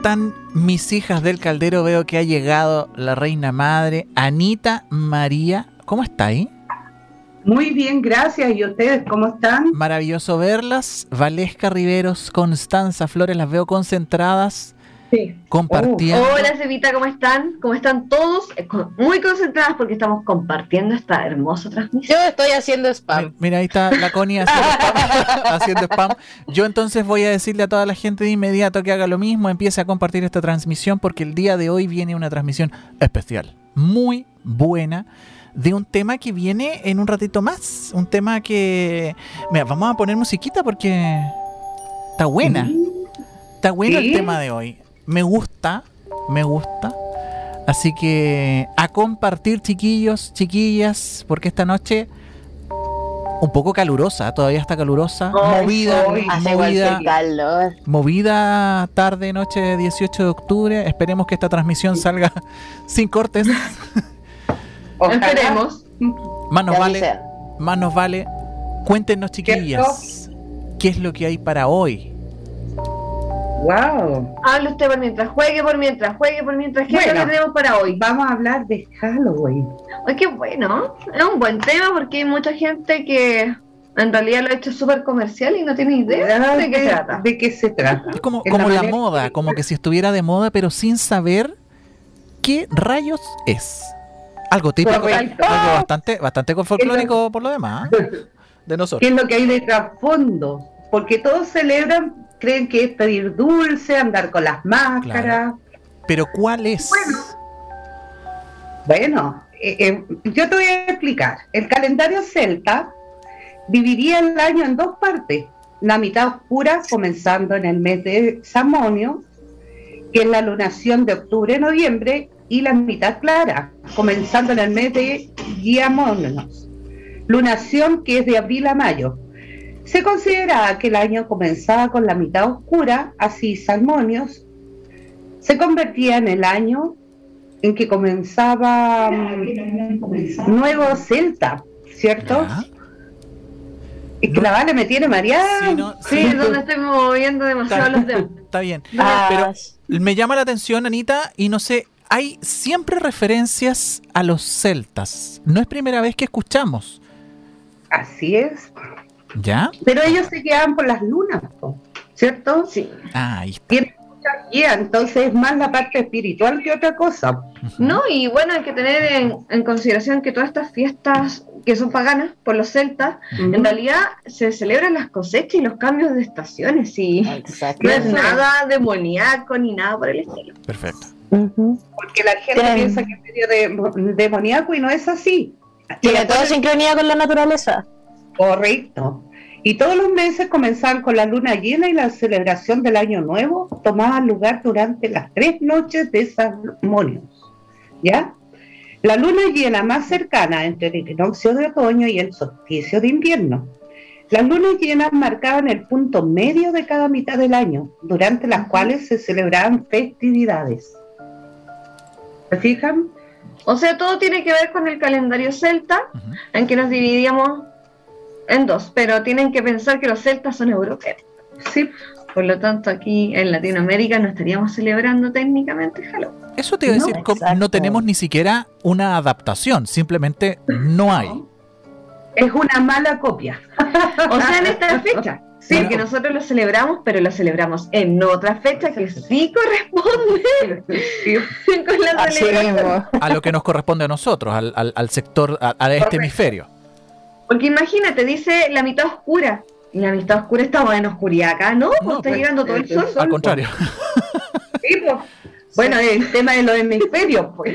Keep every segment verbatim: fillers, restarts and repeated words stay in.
están mis hijas del caldero? Veo que ha llegado la reina madre, Anita María. ¿Cómo está ahí? Muy bien, gracias. ¿Y ustedes cómo están? Maravilloso verlas. Valesca Riveros, Constanza Flores, las veo concentradas. Sí. Compartiendo. Uh, hola, Cevita, ¿cómo están? ¿Cómo están todos? Muy concentradas porque estamos compartiendo esta hermosa transmisión. Yo estoy haciendo spam. Mira, ahí está la Connie haciendo, spam, haciendo spam. Yo entonces voy a decirle a toda la gente de inmediato que haga lo mismo, empiece a compartir esta transmisión porque el día de hoy viene una transmisión especial, muy buena, de un tema que viene en un ratito más. Un tema que... Mira, vamos a poner musiquita porque está buena. ¿Sí? Está bueno, ¿sí?, el tema de hoy. Me gusta, me gusta. Así que a compartir, chiquillos, chiquillas, porque esta noche un poco calurosa, todavía está calurosa, oh, movida, soy, movida, calor. movida tarde, noche dieciocho de octubre. Esperemos que esta transmisión sí. salga sin cortes. Esperemos. Más nos vale, sea. más nos vale. Cuéntenos, chiquillas, ¿Qué, ¿qué es lo que hay para hoy? Wow. Hable usted por mientras, juegue por mientras, juegue por mientras. ¿Qué bueno, tenemos para hoy? Vamos a hablar de Halloween. Ay, qué bueno. Es un buen tema porque hay mucha gente que en realidad lo ha hecho súper comercial y no tiene idea de, de qué se trata. De qué se trata. Es como, como la, la moda, que... como que si estuviera de moda, pero sin saber qué rayos es. Algo típico, algo bastante, bastante folclórico lo... por lo demás, ¿eh? De nosotros. ¿Qué es lo que hay de trasfondo? Porque todos celebran. Creen que es pedir dulce, andar con las máscaras. Claro. Pero ¿cuál es? Bueno, bueno eh, eh, yo te voy a explicar. El calendario celta dividía el año en dos partes. La mitad oscura, comenzando en el mes de Samonios, que es la lunación de octubre-noviembre, y la mitad clara, comenzando en el mes de Giamonios, lunación que es de abril a mayo. Se consideraba que el año comenzaba con la mitad oscura, así Samonios se convertía en el año en que comenzaba nuevo celta, ¿cierto? Es que la Vale me tiene mareada. Sí, no, sí, sí, no, donde estoy moviendo demasiado está, los dedos. Está bien. Ah. Pero me llama la atención, Anita, y no sé, hay siempre referencias a los celtas. No es primera vez que escuchamos. Así es. ¿Ya? Pero ellos se quedaban por las lunas, ¿cierto? Sí. Ah, ahí está. Tienen mucha guía, entonces es más la parte espiritual que otra cosa. Uh-huh. No, y bueno, hay que tener en, en consideración que todas estas fiestas que son paganas por los celtas, uh-huh, en realidad se celebran las cosechas y los cambios de estaciones, y no es nada demoníaco ni nada por el estilo. Perfecto. Uh-huh. Porque la gente Ten. piensa que es medio de, demoníaco y no es así. Tiene toda sincronía con la naturaleza. Correcto. Y todos los meses comenzaban con la luna llena y la celebración del año nuevo tomaba lugar durante las tres noches de Samonios. ¿Ya? La luna llena más cercana entre el equinoccio de otoño y el solsticio de invierno. Las lunas llenas marcaban el punto medio de cada mitad del año, durante las cuales se celebraban festividades. ¿Se fijan? O sea, todo tiene que ver con el calendario celta, uh-huh, en que nos dividíamos en dos, pero tienen que pensar que los celtas son europeos, ¿sí? Por lo tanto, aquí en Latinoamérica no estaríamos celebrando técnicamente Halloween. Eso te iba a decir, no, no tenemos ni siquiera una adaptación, simplemente no hay. Es una mala copia. O sea, en esta fecha, sí, bueno, que nosotros lo celebramos, pero lo celebramos en otra fecha que sí corresponde con la celebración. A lo que nos corresponde a nosotros, al, al, al sector, a, a este hemisferio. Porque imagínate, dice la mitad oscura. Y la mitad oscura estaba en oscuridad acá, ¿no? Pues no, está llegando todo el sol. Al contrario. Sí, pues. Bueno, sí, el tema de los hemisferios, pues.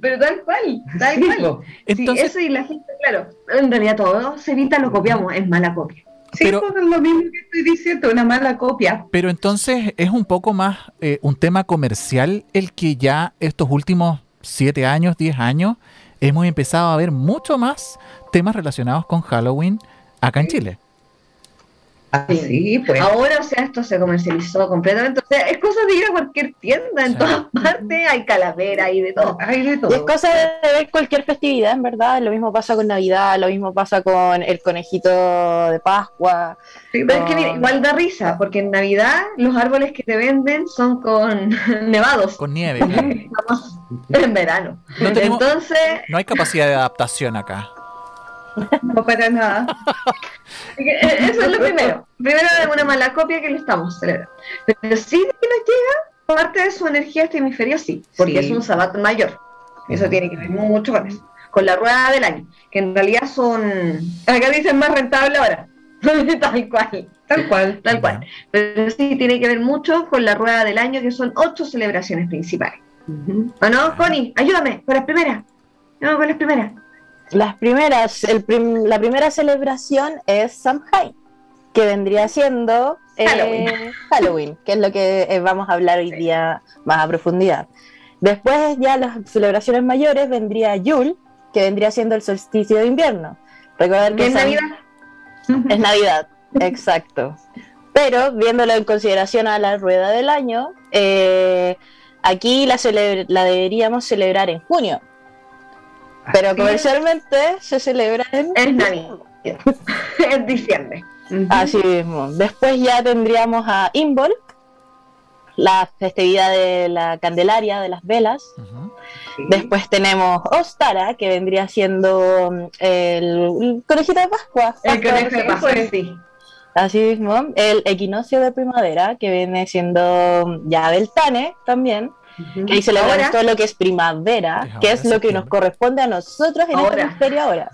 Pero tal cual, tal sí, cual. Entonces, sí, eso y la gente, claro, en realidad todo, Cevita, lo copiamos, es mala copia. Sí, pero, pues es lo mismo que estoy diciendo, una mala copia. Pero entonces es un poco más eh, un tema comercial el que ya estos últimos siete años, diez años, hemos empezado a ver mucho más temas relacionados con Halloween acá en Chile. Ah, sí, sí, pues. Ahora, o sea, esto se comercializó completamente. O sea, es cosa de ir a cualquier tienda, en sí. todas partes hay calaveras, hay de todo. Hay de todo. Y es cosa de ver cualquier festividad, en verdad. Lo mismo pasa con Navidad, lo mismo pasa con el conejito de Pascua. Sí, pero con... es que mira, igual da risa, porque en Navidad los árboles que te venden son con nevados. Con nieve. Claro. Estamos en verano. No tenemos... Entonces... No hay capacidad de adaptación acá. No para nada. Eso es lo primero. Primero de una mala copia que lo estamos celebrando. Pero sí que nos llega parte de su energía este hemisferio, sí, porque sí. es un sabbat mayor. Eso tiene que ver mucho con eso. Con la rueda del año, que en realidad son, acá dicen más rentable ahora. Tal cual, tal cual, tal cual. Pero sí tiene que ver mucho con la rueda del año, que son ocho celebraciones principales. ¿O no, Connie? Ayúdame, con las primeras. No, con las primeras. Las primeras, el prim, la primera celebración es Samhain, que vendría siendo eh, Halloween. Halloween, que es lo que eh, vamos a hablar hoy día más a profundidad. Después ya las celebraciones mayores vendría Yule, que vendría siendo el solsticio de invierno. Recordar que es San... Navidad. Es Navidad, exacto. Pero viéndolo en consideración a la rueda del año, eh, aquí la, celebra- la deberíamos celebrar en junio. Pero comercialmente se celebra en... En Navidad, en diciembre. Así mismo. Después ya tendríamos a Imbolc, la festividad de la Candelaria, de las velas. Uh-huh. Sí. Después tenemos Ostara, que vendría siendo el conejito de Pascua. Pascua el conejito de Pascua, sí. Así mismo. El equinoccio de primavera, que viene siendo ya Beltane también. Que ahí celebramos todo lo que es primavera, que es lo que nos corresponde a nosotros en este hemisferio ahora.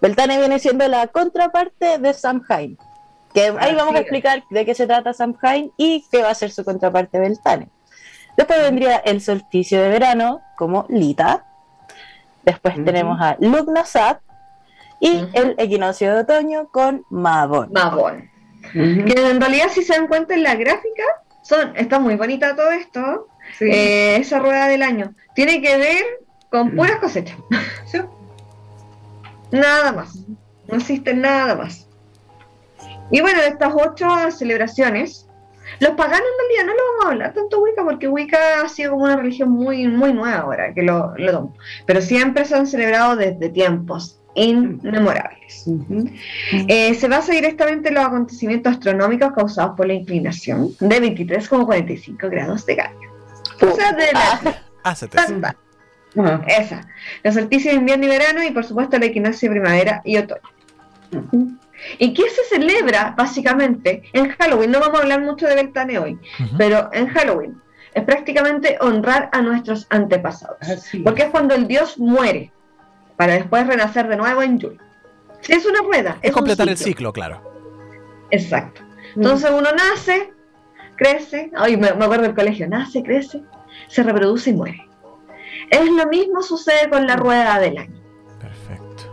Beltane viene siendo la contraparte de Samhain, que ahí vamos a explicar de qué se trata Samhain y qué va a ser su contraparte Beltane. Después vendría el solsticio de verano, como Litha. Después tenemos a Lughnasadh y el equinoccio de otoño con Mabon. Mabon. Que en realidad, si se dan cuenta en la gráfica, son, está muy bonita todo esto. Sí. Eh, esa rueda del año tiene que ver con puras cosechas. ¿Sí? Nada más, no existe nada más. Y bueno, de estas ocho celebraciones, los paganos en realidad no lo vamos a hablar tanto Wicca, porque Wicca ha sido como una religión muy, muy nueva ahora que lo, lo tomo. Pero siempre se han celebrado desde tiempos inmemorables. Uh-huh. eh, se basa directamente en los acontecimientos astronómicos causados por la inclinación de veintitrés coma cuarenta y cinco grados de Gaia. O sea, de la ah, tanda. Uh-huh. Esa. Los solsticios de invierno y verano, y por supuesto la equinoccio de primavera y otoño. Uh-huh. ¿Y qué se celebra básicamente en Halloween? No vamos a hablar mucho de Beltane hoy, uh-huh. pero en Halloween es prácticamente honrar a nuestros antepasados. Así porque es cuando el dios muere, para después renacer de nuevo en Yule. Si es una rueda, es, es completar un ciclo. El ciclo, claro. Exacto. Entonces uh-huh. uno nace, crece, ay, me, me acuerdo del colegio, nace, crece, se reproduce y muere. Es lo mismo sucede con la rueda del año. Perfecto.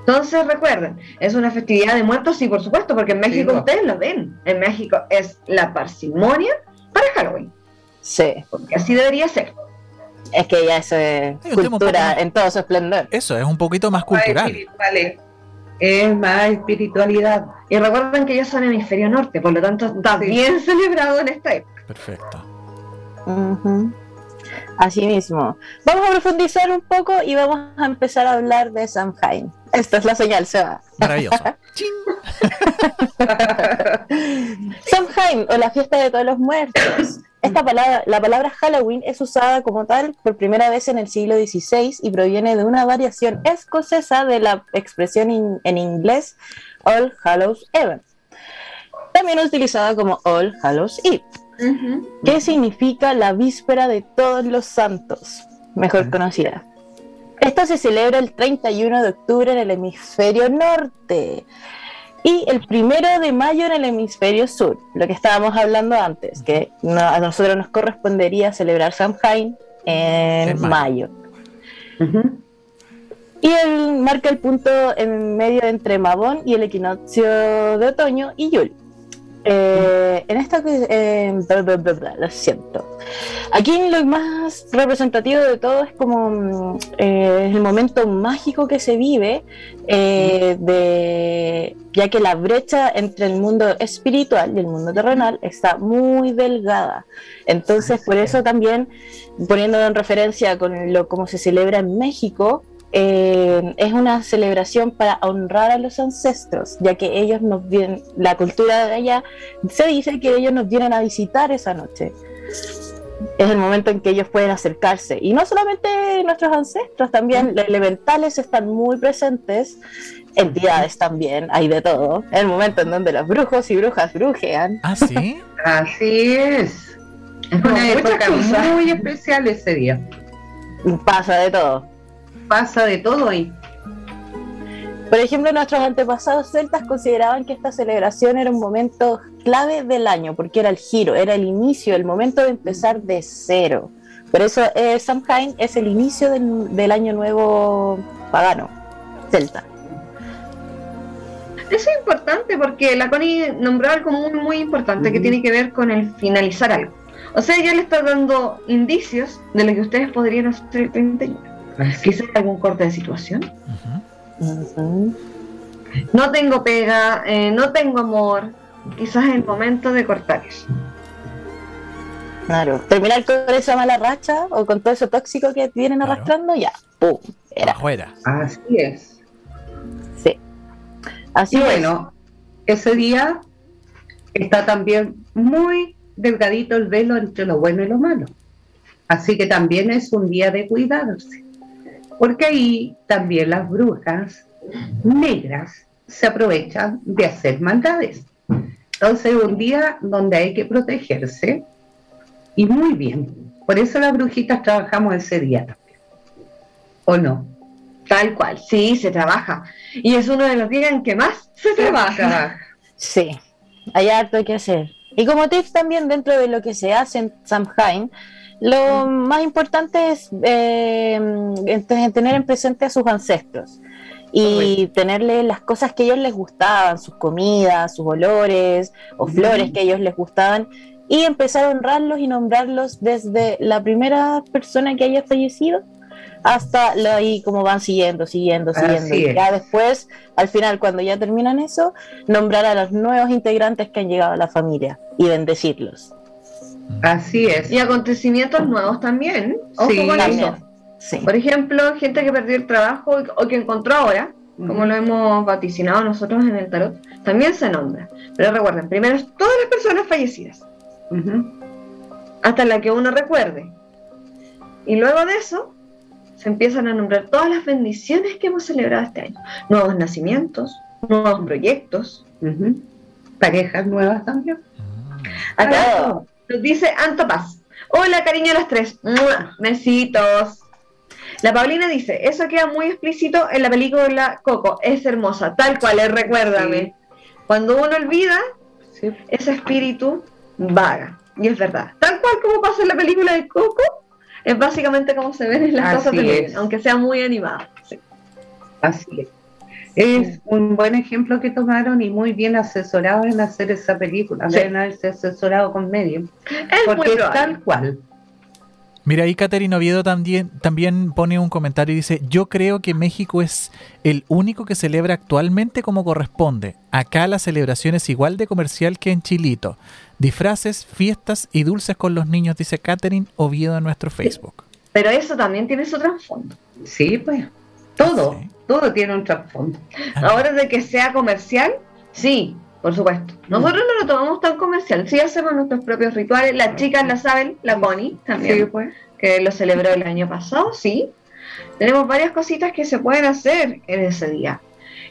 Entonces recuerden, es una festividad de muertos, sí, por supuesto, porque en México sí, ustedes no. lo ven. En México es la parsimonia para Halloween. Sí. Porque así debería ser. Es que ya eso es sí, cultura en todo su esplendor. Eso, es un poquito más cultural. Vale. Es más espiritualidad. Y recuerden que ellos son hemisferio norte, por lo tanto está sí. bien celebrado en esta época. Perfecto. Uh-huh. Así mismo. Vamos a profundizar un poco y vamos a empezar a hablar de Samhain. Esta es la señal, se va. Maravilloso. Samhain, o la fiesta de todos los muertos. Esta palabra, la palabra Halloween, es usada como tal por primera vez en el siglo dieciséis y proviene de una variación escocesa de la expresión in, en inglés All Hallows Eve, también utilizada como All Hallows Eve, uh-huh. que significa la víspera de todos los santos, mejor uh-huh. conocida. Esta se celebra el treinta y uno de octubre en el hemisferio norte y el primero de mayo en el hemisferio sur, lo que estábamos hablando antes, que no, a nosotros nos correspondería celebrar Samhain en, en mayo. mayo. Uh-huh. Y él marca el punto en medio entre Mabón y el equinoccio de otoño y Yule. Eh, en esta eh, bla, bla, bla, bla, lo siento. Aquí lo más representativo de todo es como eh, el momento mágico que se vive, eh, de, ya que la brecha entre el mundo espiritual y el mundo terrenal está muy delgada. Entonces, por eso también, poniéndolo en referencia con lo como se celebra en México, Eh, es una celebración para honrar a los ancestros, ya que ellos nos vienen, la cultura de allá se dice que ellos nos vienen a visitar esa noche. Es el momento en que ellos pueden acercarse, y no solamente nuestros ancestros, también los elementales están muy presentes, entidades también, hay de todo. Es el momento en donde los brujos y brujas brujean. ¿Ah, sí? Así es. Es una época muy especial ese día. Pasa de todo. Pasa de todo ahí. Por ejemplo, nuestros antepasados celtas consideraban que esta celebración era un momento clave del año, porque era el giro, era el inicio, el momento de empezar de cero. Por eso eh, Samhain es el inicio del, del año nuevo pagano, celta. Eso es importante porque la Connie nombró algo muy, muy importante, mm-hmm, que tiene que ver con el finalizar algo. O sea, ya le está dando indicios de lo que ustedes podrían hacer el treinta y uno. Quizás algún corte de situación. Uh-huh. Uh-huh. No tengo pega, eh, no tengo amor. Quizás es el momento de cortar eso. Claro. Terminar con esa mala racha o con todo eso tóxico que vienen, claro, arrastrando, ya. ¡Pum! Era. Afuera. Así es. Sí. Así y es. Bueno, ese día está también muy delgadito el velo entre lo bueno y lo malo. Así que también es un día de cuidarse, porque ahí también las brujas negras se aprovechan de hacer maldades. Entonces es un día donde hay que protegerse, y muy bien. Por eso las brujitas trabajamos ese día también, ¿o no? Tal cual, sí, se trabaja. Y es uno de los días en que más se trabaja. Sí, hay harto que hacer. Y como tips también dentro de lo que se hace en Samhain, lo más importante es eh, tener en presente a sus ancestros y tenerle las cosas que a ellos les gustaban, sus comidas, sus olores o flores que a ellos les gustaban, y empezar a honrarlos y nombrarlos desde la primera persona que haya fallecido hasta ahí, como van siguiendo, siguiendo, siguiendo. Y ya después, al final, cuando ya terminan eso, nombrar a los nuevos integrantes que han llegado a la familia y bendecirlos. Así es. Y acontecimientos nuevos también. Ojo sí, con también. Eso. Sí. Por ejemplo, gente que perdió el trabajo o que encontró ahora, mm. como lo hemos vaticinado nosotros en el tarot, también se nombra. Pero recuerden, primero todas las personas fallecidas, uh-huh, hasta la que uno recuerde. Y luego de eso se empiezan a nombrar todas las bendiciones que hemos celebrado este año. Nuevos nacimientos, nuevos proyectos, uh-huh, parejas nuevas también. Acá oh. nos dice Anto Paz: hola cariño a las tres. ¡Mua! Besitos. La Paulina dice: eso queda muy explícito en la película Coco, es hermosa, tal cual es, recuérdame. Sí. Cuando uno olvida, sí, ese espíritu vaga. Y es verdad, tal cual como pasa en la película de Coco, es básicamente como se ven en las cosas películas, aunque sea muy animada. Sí. Así es. Es un buen ejemplo que tomaron y muy bien asesorado en hacer esa película. Sí. Deben haberse asesorado con medium. Es porque es tal cual. Mira, ahí Caterina Oviedo también, también pone un comentario y dice: yo creo que México es el único que celebra actualmente como corresponde. Acá la celebración es igual de comercial que en Chilito. Disfraces, fiestas y dulces con los niños, dice Caterina Oviedo en nuestro Facebook. Pero eso también tiene su trasfondo. Sí, pues. Todo, sí. todo tiene un trasfondo. Ahora, de que sea comercial, sí, por supuesto. Nosotros no lo tomamos tan comercial, sí hacemos nuestros propios rituales. Las chicas la saben, la Bonnie también, sí, pues, que lo celebró el año pasado, sí. Tenemos varias cositas que se pueden hacer en ese día.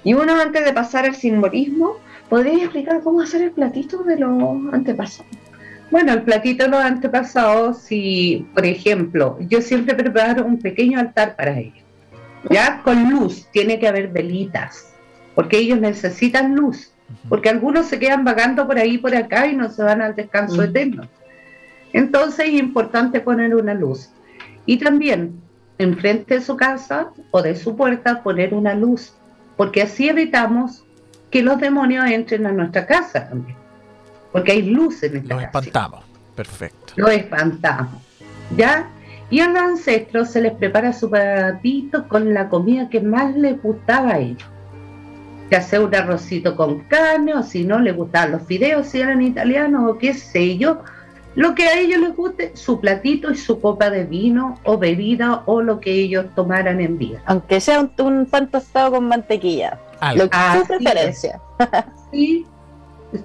Y uno, antes de pasar al simbolismo, ¿podrías explicar cómo hacer el platito de los antepasados? Bueno, el platito de los antepasados, si, por ejemplo, yo siempre preparo un pequeño altar para ellos. Ya con luz, tiene que haber velitas, porque ellos necesitan luz, porque algunos se quedan vagando por ahí por acá y no se van al descanso eterno. Entonces es importante poner una luz, y también enfrente de su casa o de su puerta poner una luz, porque así evitamos que los demonios entren a nuestra casa también, porque hay luz en esta casa. Los espantamos, perfecto. Los espantamos, ¿ya? Y a los ancestros se les prepara su platito con la comida que más les gustaba a ellos. Ya sea un arrocito con carne, o si no les gustaban los fideos, si eran italianos o qué sé yo. Lo que a ellos les guste, su platito y su copa de vino o bebida o lo que ellos tomaran en vida. Aunque sea un, un pan tostado con mantequilla. Al. Lo que así su preferencia. Sí,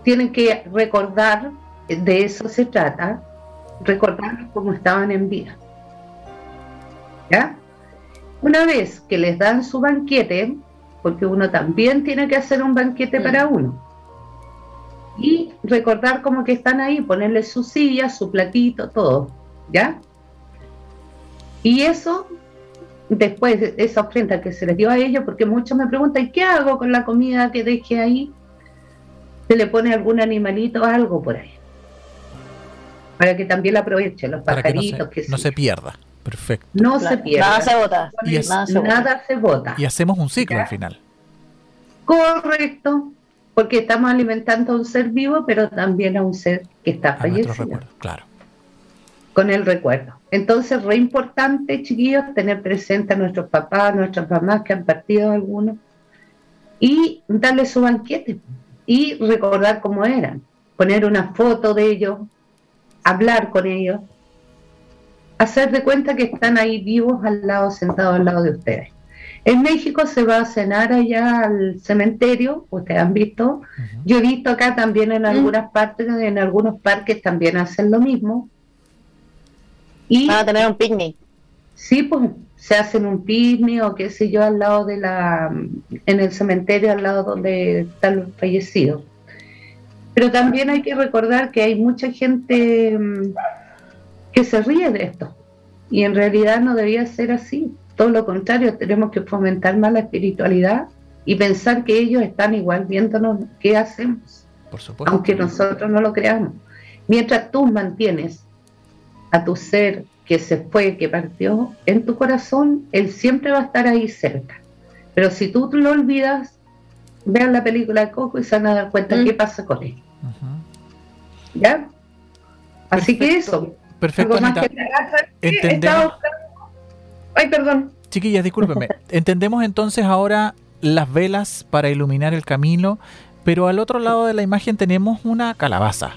tienen que recordar, de eso se trata, recordar cómo estaban en vida. ¿Ya? Una vez que les dan su banquete, porque uno también tiene que hacer un banquete mm. para uno. Y recordar como que están ahí, ponerle su silla, su platito, todo, ¿ya? Y eso, después de esa ofrenda que se les dio a ellos, porque muchos me preguntan, ¿qué hago con la comida que dejé ahí? Se le pone algún animalito o algo por ahí, para que también la aprovechen, los para pajaritos. Que no se, no se pierda, perfecto. No claro. se pierda. Nada se bota. Y es, nada, se bota. nada se bota. Y hacemos un ciclo ¿Ya? al final. Correcto. Porque estamos alimentando a un ser vivo, pero también a un ser que está a fallecido. Claro. Con el recuerdo. Entonces, re importante, chiquillos, tener presente a nuestros papás, a nuestras mamás que han partido algunos, y darle su banquete, y recordar cómo eran, poner una foto de ellos, hablar con ellos, hacer de cuenta que están ahí vivos al lado, sentados al lado de ustedes. En México se va a cenar allá al cementerio, ustedes han visto, uh-huh. yo he visto acá también en algunas uh-huh. partes, en algunos parques también hacen lo mismo. Y van a tener un picnic. Sí, pues se hacen un picnic o qué sé yo al lado de la, en el cementerio al lado donde están los fallecidos. Pero también hay que recordar que hay mucha gente mmm, que se ríe de esto y en realidad no debía ser así. Todo lo contrario, tenemos que fomentar más la espiritualidad y pensar que ellos están igual viéndonos qué hacemos, por supuesto, aunque nosotros no lo creamos. Mientras tú mantienes a tu ser que se fue, que partió, en tu corazón, él siempre va a estar ahí cerca. Pero si tú lo olvidas, vean la película de Coco y se van a dar cuenta mm. qué pasa con él. Uh-huh. ¿Ya? Así perfecto, que eso. Perfecto, algo más que entendemos. Ay, perdón. Chiquillas, discúlpenme. Entendemos entonces ahora las velas para iluminar el camino, pero al otro lado de la imagen tenemos una calabaza.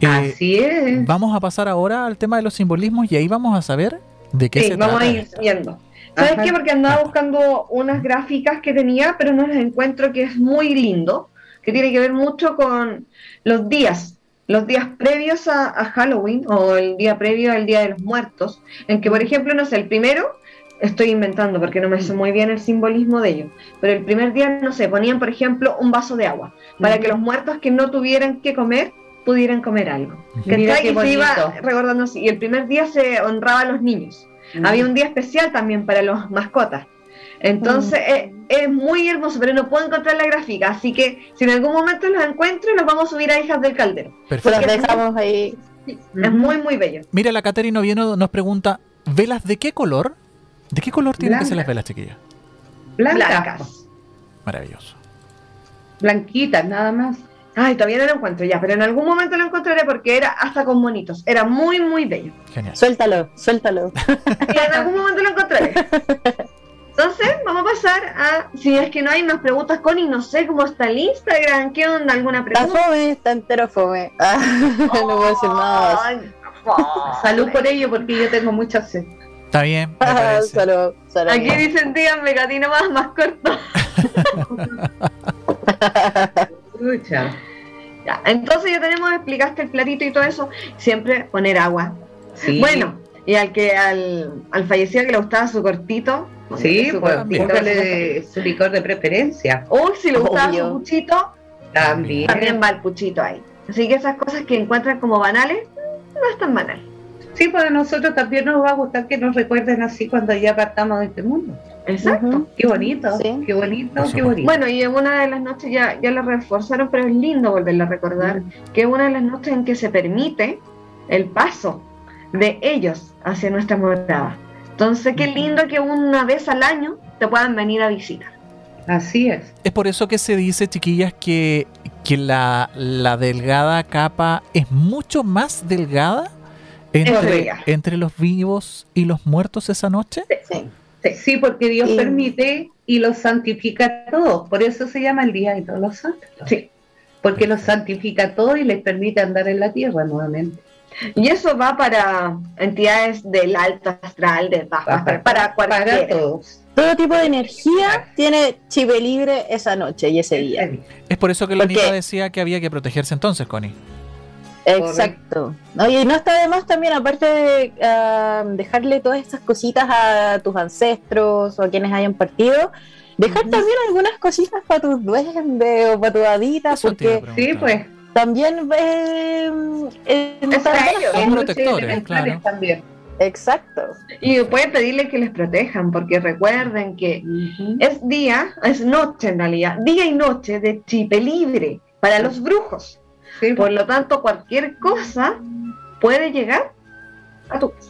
Eh, Así es. Vamos a pasar ahora al tema de los simbolismos y ahí vamos a saber de qué sí, se trata. Sí, vamos a ir viendo. ¿Sabes Ajá. qué? Porque andaba buscando unas gráficas que tenía, pero no las encuentro, que es muy lindo, que tiene que ver mucho con los días. Los días previos a, a Halloween o el día previo al Día de los Muertos, en que por ejemplo, no sé, el primero, estoy inventando porque no me sé muy bien el simbolismo de ello, pero el primer día, no sé, ponían por ejemplo un vaso de agua para mm. que los muertos que no tuvieran que comer pudieran comer algo. Que mira qué bonito. Se iba recordando así. Y el primer día se honraba a los niños. Mm. Había un día especial también para los mascotas. Entonces mm. es, es muy hermoso, pero no puedo encontrar la gráfica, así que si en algún momento los encuentro, los vamos a subir a Hijas del Caldero. Perfecto. Los dejamos ahí. Sí, mm. Es muy muy bello. Mira, la Caterina Oviedo nos pregunta, ¿velas de qué color? ¿De qué color tienen Blancas. que ser las velas, chiquillas? Blancas. Blancas. Maravilloso. Blanquitas, nada más. Ay, todavía no lo encuentro ya, pero en algún momento lo encontraré porque era hasta con bonitos. Era muy muy bello. Genial. Suéltalo, suéltalo. Y en algún momento lo encontraré. Entonces, vamos a pasar a, si es que no hay más preguntas, Connie, no sé cómo está el Instagram, ¿qué onda? ¿Alguna pregunta? Está fome, está entero fome. Ah, oh, no puedo decir nada. Oh, salud por ello, porque yo tengo mucha sed. Está bien, me parece. Salud, salud. Aquí dicen, díganme, Katino, más, más corto. Escucha. Ya, entonces ya tenemos, explicaste el platito y todo eso, siempre poner agua. Sí. Bueno, y al que al, al fallecido que le gustaba su cortito, sí, su pues póngale su licor de preferencia. O si le gustaba Obvio. su puchito, también. también va el puchito ahí. Así que esas cosas que encuentran como banales, no es tan banal. Sí, pues a nosotros también nos va a gustar que nos recuerden así cuando ya partamos de este mundo. Exacto. Uh-huh. Qué bonito, sí. qué bonito, qué bonito. Bueno, y en una de las noches ya, ya lo reforzaron, pero es lindo volverlo a recordar, uh-huh. que es una de las noches en que se permite el paso de ellos hacia nuestra morada. Entonces, qué lindo que una vez al año te puedan venir a visitar. Así es. Es por eso que se dice, chiquillas, que que la, la delgada capa es mucho más delgada entre, entre los vivos y los muertos esa noche. Sí, sí, sí, porque Dios sí. permite y los santifica a todos. Por eso se llama el Día de Todos los Santos. Sí, porque los santifica a todos y les permite andar en la tierra nuevamente. Y eso va para entidades del alto astral, de bajo astral, para cualquiera. Para todos. Todo tipo de energía tiene chive libre esa noche y ese día. Es por eso que la Anita decía que había que protegerse entonces, Connie. Exacto. Oye, no está de más también, aparte de uh, dejarle todas estas cositas a tus ancestros o a quienes hayan partido, dejar uh-huh. también algunas cositas para tus duendes o para tu adita, porque sí, pues también eh, eh, es para ellos, son protectores, claro. También. Exacto. Y pueden pedirle que les protejan, porque recuerden que uh-huh. es día, es noche en realidad, día y noche de chipe libre para los brujos. Sí, por lo tanto, cualquier cosa puede llegar a tu casa.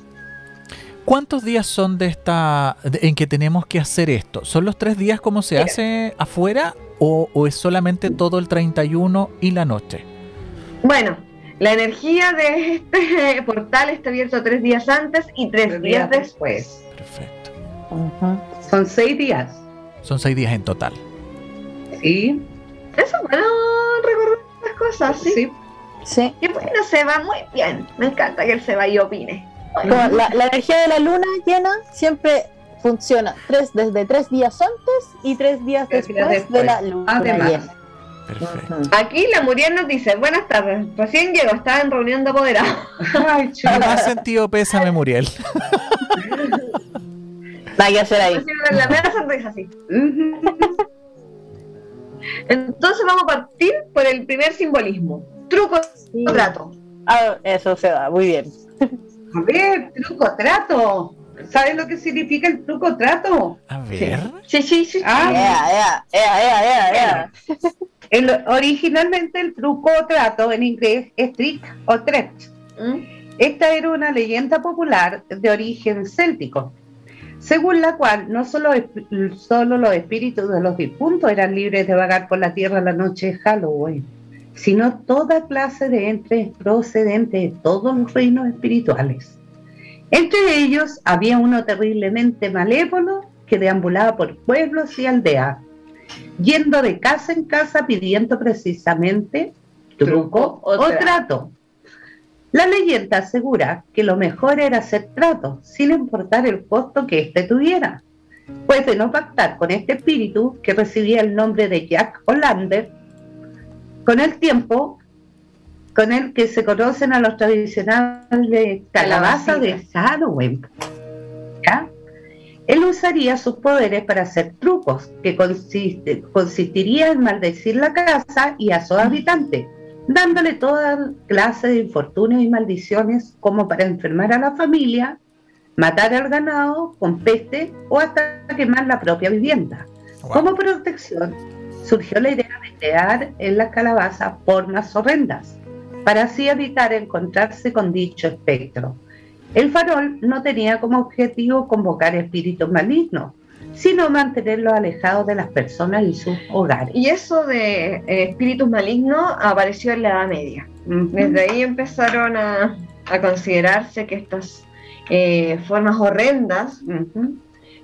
¿Cuántos días son de esta de, en que tenemos que hacer esto? ¿Son los tres días como se Mira. hace afuera o, o es solamente todo el treinta y uno y la noche? Bueno, la energía de este portal está abierto tres días antes y tres, tres días, días después. Perfecto. Uh-huh. Son seis días. Son seis días en total. Sí. Eso, bueno, recordar las cosas, ¿sí? Sí. Sí. Y bueno, se va muy bien. Me encanta que él se va y opine. Bueno. La, la energía de la luna llena siempre funciona tres, desde tres días antes y tres días, tres después, días después de la luna Además. llena. Perfecto. Aquí la Muriel nos dice, buenas tardes, recién llego, estaba en reunión de apoderados. Ay, chulo. No has sentido pésame, Muriel. Hay que hacer ahí. La mera sonrisa, sí. Entonces vamos a partir por el primer simbolismo. Truco, sí. trato. Ah, eso se da, muy bien. A ver, truco, trato. ¿Sabes lo que significa el truco trato? A ver. Sí, sí, sí. Ah, yeah, yeah, yeah, yeah, yeah. El, originalmente el truco o trato en inglés es trick o treat. ¿Mm? Esta era una leyenda popular de origen céltico, según la cual no solo, solo los espíritus de los difuntos eran libres de vagar por la tierra la noche de Halloween, sino toda clase de entes procedentes de todos los reinos espirituales. Entre ellos había uno terriblemente malévolo que deambulaba por pueblos y aldeas, yendo de casa en casa pidiendo precisamente truco, truco o, o trato. La leyenda asegura que lo mejor era hacer trato, sin importar el costo que éste tuviera, pues de no pactar con este espíritu, que recibía el nombre de Jack Hollander, con el tiempo... con el que se conocen a los tradicionales calabazas de Samhain. Él usaría sus poderes para hacer trucos, que consiste, consistiría en maldecir la casa y a sus habitantes, dándole toda clase de infortunios y maldiciones, como para enfermar a la familia, matar al ganado con peste o hasta quemar la propia vivienda. Wow. Como protección, surgió la idea de crear en las calabazas formas horrendas, para así evitar encontrarse con dicho espectro. El farol no tenía como objetivo convocar espíritus malignos, sino mantenerlos alejados de las personas y sus hogares. Y eso de eh, espíritus malignos apareció en la Edad Media. Mm-hmm. Desde ahí empezaron a, a considerarse que estas eh, formas horrendas mm-hmm.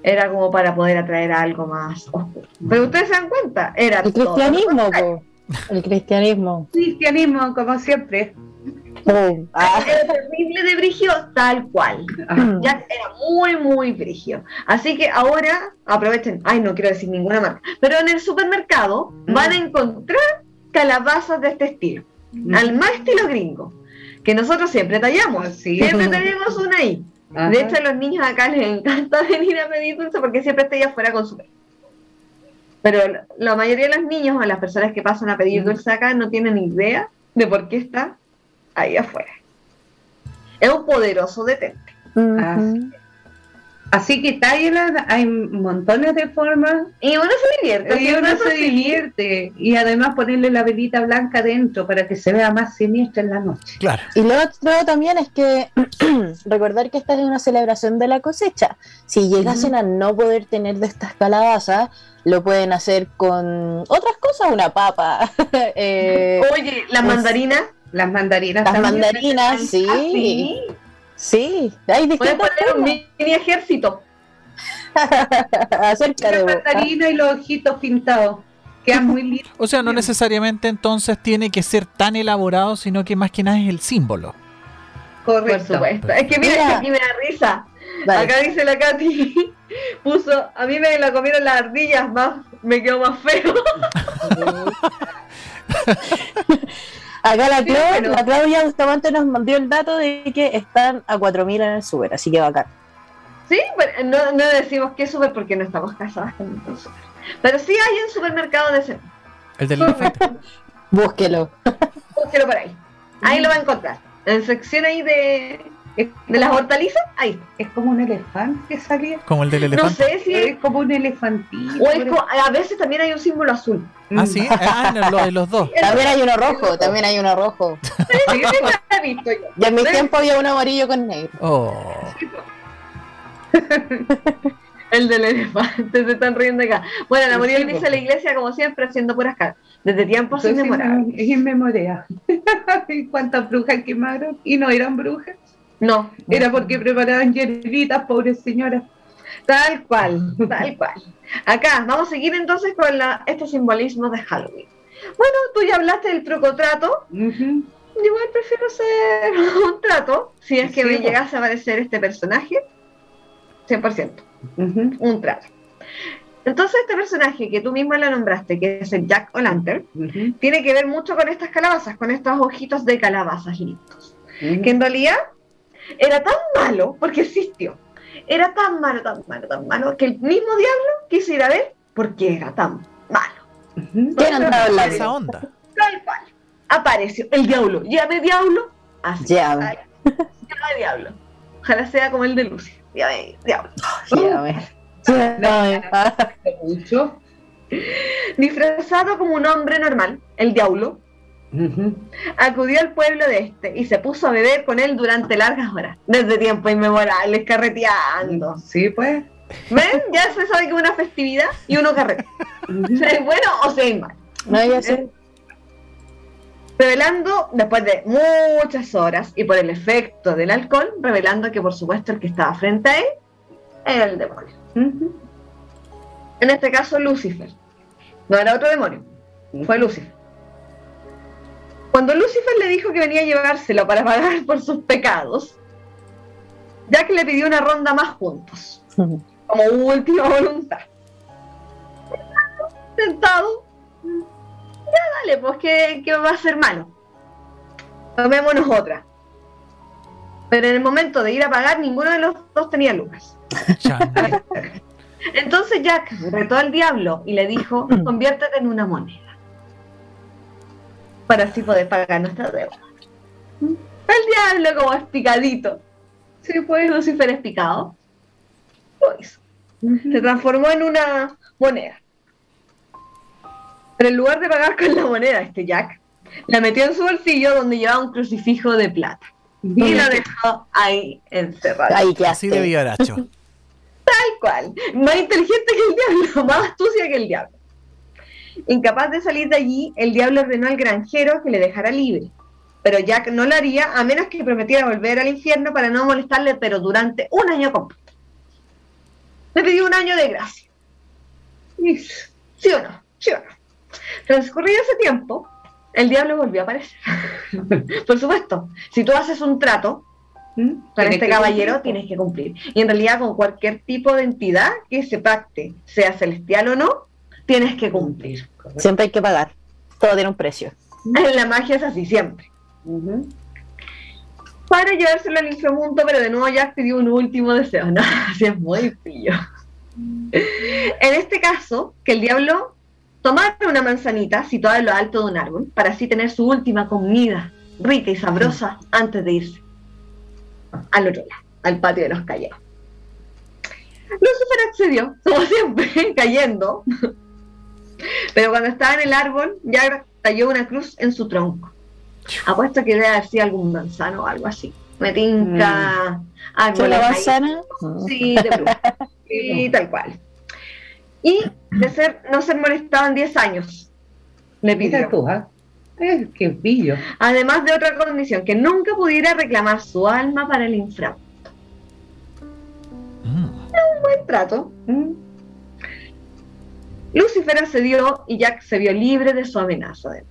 era como para poder atraer a algo más oscuro. Pero ustedes se dan cuenta, era el todo cristianismo, po. El cristianismo. Cristianismo, como siempre. Oh, ah. Era terrible de brigio, tal cual. Ah. Jack era muy, muy brigio. Así que ahora, aprovechen, ay, no quiero decir ninguna marca, pero en el supermercado mm. van a encontrar calabazas de este estilo. Mm. Al más estilo gringo. Que nosotros siempre tallamos. Sí. Siempre tenemos una ahí. Ajá. De hecho, a los niños acá les encanta venir a pedir dulce porque siempre estoy afuera con su... Pero la mayoría de los niños o las personas que pasan a pedir dulce acá no tienen idea de por qué está ahí afuera. Es un poderoso detente. Uh-huh. Así que Thailand hay montones de formas. Y uno se divierte. Y uno se divierte. Y además ponerle la velita blanca dentro para que se vea más siniestra en la noche. Claro. Y lo otro también es que recordar que esta es una celebración de la cosecha. Si llegasen uh-huh. a no poder tener de estas calabazas, lo pueden hacer con otras cosas, una papa. eh, Oye, las pues, mandarinas. Las mandarinas. Las mandarinas, sí. Ah, sí. Sí, hay distintas. Puedes poner un mini ejército. Acerca de mandarina y los ojitos pintados. Quedan muy lindos. O sea, no necesariamente entonces tiene que ser tan elaborado, sino que más que nada es el símbolo. Correcto. Por supuesto. Pero, es que mira, mira. Que aquí me da risa. Vale. Acá dice la Katy, puso, a mí me la comieron las ardillas, más, me quedó más feo. Acá la, Clau, sí, bueno. la Claudia Gustavo nos mandó el dato de que están a cuatro mil en el súper, así que bacán. Sí, pero no, no decimos qué súper porque no estamos casadas con ningún súper. Pero sí hay un supermercado de Semana. El del Litha. Búsquelo. Búsquelo por ahí. Ahí mm. lo va a encontrar. En sección ahí de, de las hortalizas, ahí. Es como un elefante que salía. Como el del elefante. No sé si es como un elefantito. O es como, a veces también hay un símbolo azul. Ah, sí, ah, no, los, los dos. También hay uno rojo, también hay uno rojo. Sí, sí, la he visto yo. Y en mi tiempo había uno amarillo con negro. Oh. El del elefante, se están riendo acá. Bueno, la Muriel dice la iglesia, como siempre, haciendo puras caras. Desde tiempos inmemorables. Es inmemorable. ¿Cuántas brujas quemaron? Y no eran brujas. No, era porque preparaban hierbitas, pobres señoras. Tal cual, tal cual. Acá, vamos a seguir entonces con la, este simbolismo de Halloween. Bueno, tú ya hablaste del truco trato. Uh-huh. Igual prefiero hacer un trato, si es que sí, me bueno. llegase a aparecer este personaje. cien por ciento. Uh-huh. Un trato. Entonces este personaje que tú misma lo nombraste, que es el Jack O'Lantern, uh-huh. tiene que ver mucho con estas calabazas, con estos ojitos de calabazas lindos. Uh-huh. Que en realidad era tan malo, porque existió. Era tan malo, tan malo, tan malo que el mismo diablo quiso ir a ver por qué era tan malo. Uh-huh. ¿Qué era esa onda? Tal cual. Apareció el diablo. Llame diablo. Así. Llame diablo. Ojalá sea como el de Lucy. Llame diablo. Llame. Llame. Disfrazado como un hombre normal, el diablo uh-huh. acudió al pueblo de este y se puso a beber con él durante largas horas, desde tiempos inmemorables, carreteando. Sí, pues. ¿Ven? Ya se sabe que es una festividad y uno carretea. ¿Se es bueno o se es malo? No, ya sé. Revelando, después de muchas horas y por el efecto del alcohol, revelando que por supuesto el que estaba frente a él era el demonio. Uh-huh. En este caso, Lucifer. No era otro demonio, fue Lucifer. Cuando Lucifer le dijo que venía a llevárselo para pagar por sus pecados, Jack le pidió una ronda más juntos, como última voluntad. Sentado, ya dale, pues que, que va a ser malo. Tomémonos otra. Pero en el momento de ir a pagar, ninguno de los dos tenía lucas. Entonces Jack retó al diablo y le dijo, conviértete en una moneda. Para así poder pagar nuestra deuda. El diablo como es picadito. Si puedes, Lucifer es picado. Lo hizo. Se transformó en una moneda. Pero en lugar de pagar con la moneda, este Jack la metió en su bolsillo donde llevaba un crucifijo de plata. Y lo dejó ahí encerrado. Ahí que así de vivaracho. Tal cual. Más inteligente que el diablo, más astucia que el diablo. Incapaz de salir de allí, el diablo ordenó al granjero que le dejara libre. Pero Jack no lo haría a menos que prometiera volver al infierno para no molestarle, pero durante un año completo. Le pidió un año de gracia. ¿Sí o no? ¿Sí o no? Transcurrido ese tiempo, el diablo volvió a aparecer. Por supuesto, si tú haces un trato con este caballero, tienes que cumplir. Y en realidad con cualquier tipo de entidad que se pacte, sea celestial o no, tienes que cumplir. Siempre hay que pagar. Todo tiene un precio. La magia es así, siempre. Uh-huh. Para llevárselo al inframundo, pero de nuevo Jack pidió un último deseo. No, así es muy pillo. En este caso, que el diablo tomara una manzanita situada en lo alto de un árbol, para así tener su última comida rica y sabrosa antes de irse al otro lado, al patio de los callados. Lucifer accedió, como siempre, cayendo. Pero cuando estaba en el árbol, ya cayó una cruz en su tronco. Apuesto que debe haber sido algún manzano o algo así. Me tinca mm. algo. ¿La manzana? Sí, de cruz. Y tal cual. Y de ser, no ser molestado en diez años. Le pidió. Eh, ¡Qué pillo! Además de otra condición, que nunca pudiera reclamar su alma para el inframundo. Mm. Es un buen trato. Mm. Lucifer accedió y Jack se vio libre de su amenaza. Además,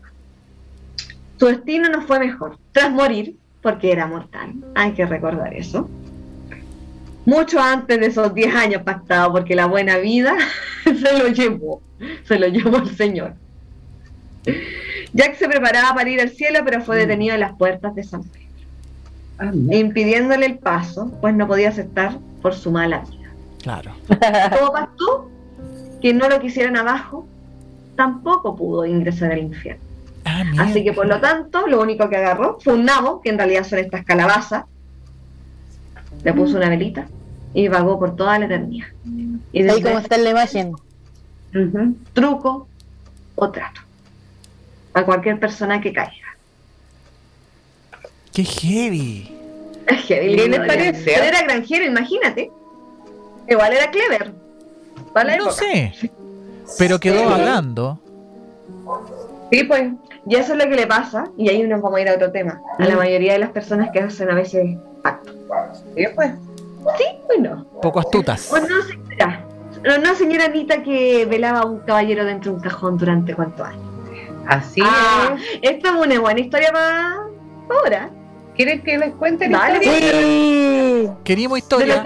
su destino no fue mejor. Tras morir, porque era mortal, hay que recordar eso, mucho antes de esos diez años pactados, porque la buena vida se lo llevó, se lo llevó el Señor. Jack se preparaba para ir al cielo, pero fue detenido en las puertas de San Pedro, ah, no. impidiéndole el paso, pues no podía aceptar por su mala vida. Claro. Como pasó que no lo quisieran abajo, tampoco pudo ingresar al infierno. Ah, así que por lo tanto, lo único que agarró fue un nabo, que en realidad son estas calabazas. Le puso una velita y vagó por toda la eternidad. Y ahí como está la imagen. Uh-huh. Truco o trato a cualquier persona que caiga. ¡Qué heavy! Es heavy. ¿Qué les parece? Pero era granjero, imagínate. Igual era clever. Para la no época. sé. Pero quedó vagando. Sí, pues. Y eso es lo que le pasa. Y ahí nos vamos a ir a otro tema. A la mayoría de las personas que hacen a veces pacto. Sí, pues. Sí, pues no. Poco astutas. Pues no, señora. No, señora Anita, que velaba a un caballero dentro de un cajón durante cuántos años. Así ah, es. Esta es una buena historia más ahora. ¿Quieren que les cuente la vale. historia? Sí. Queríamos historia.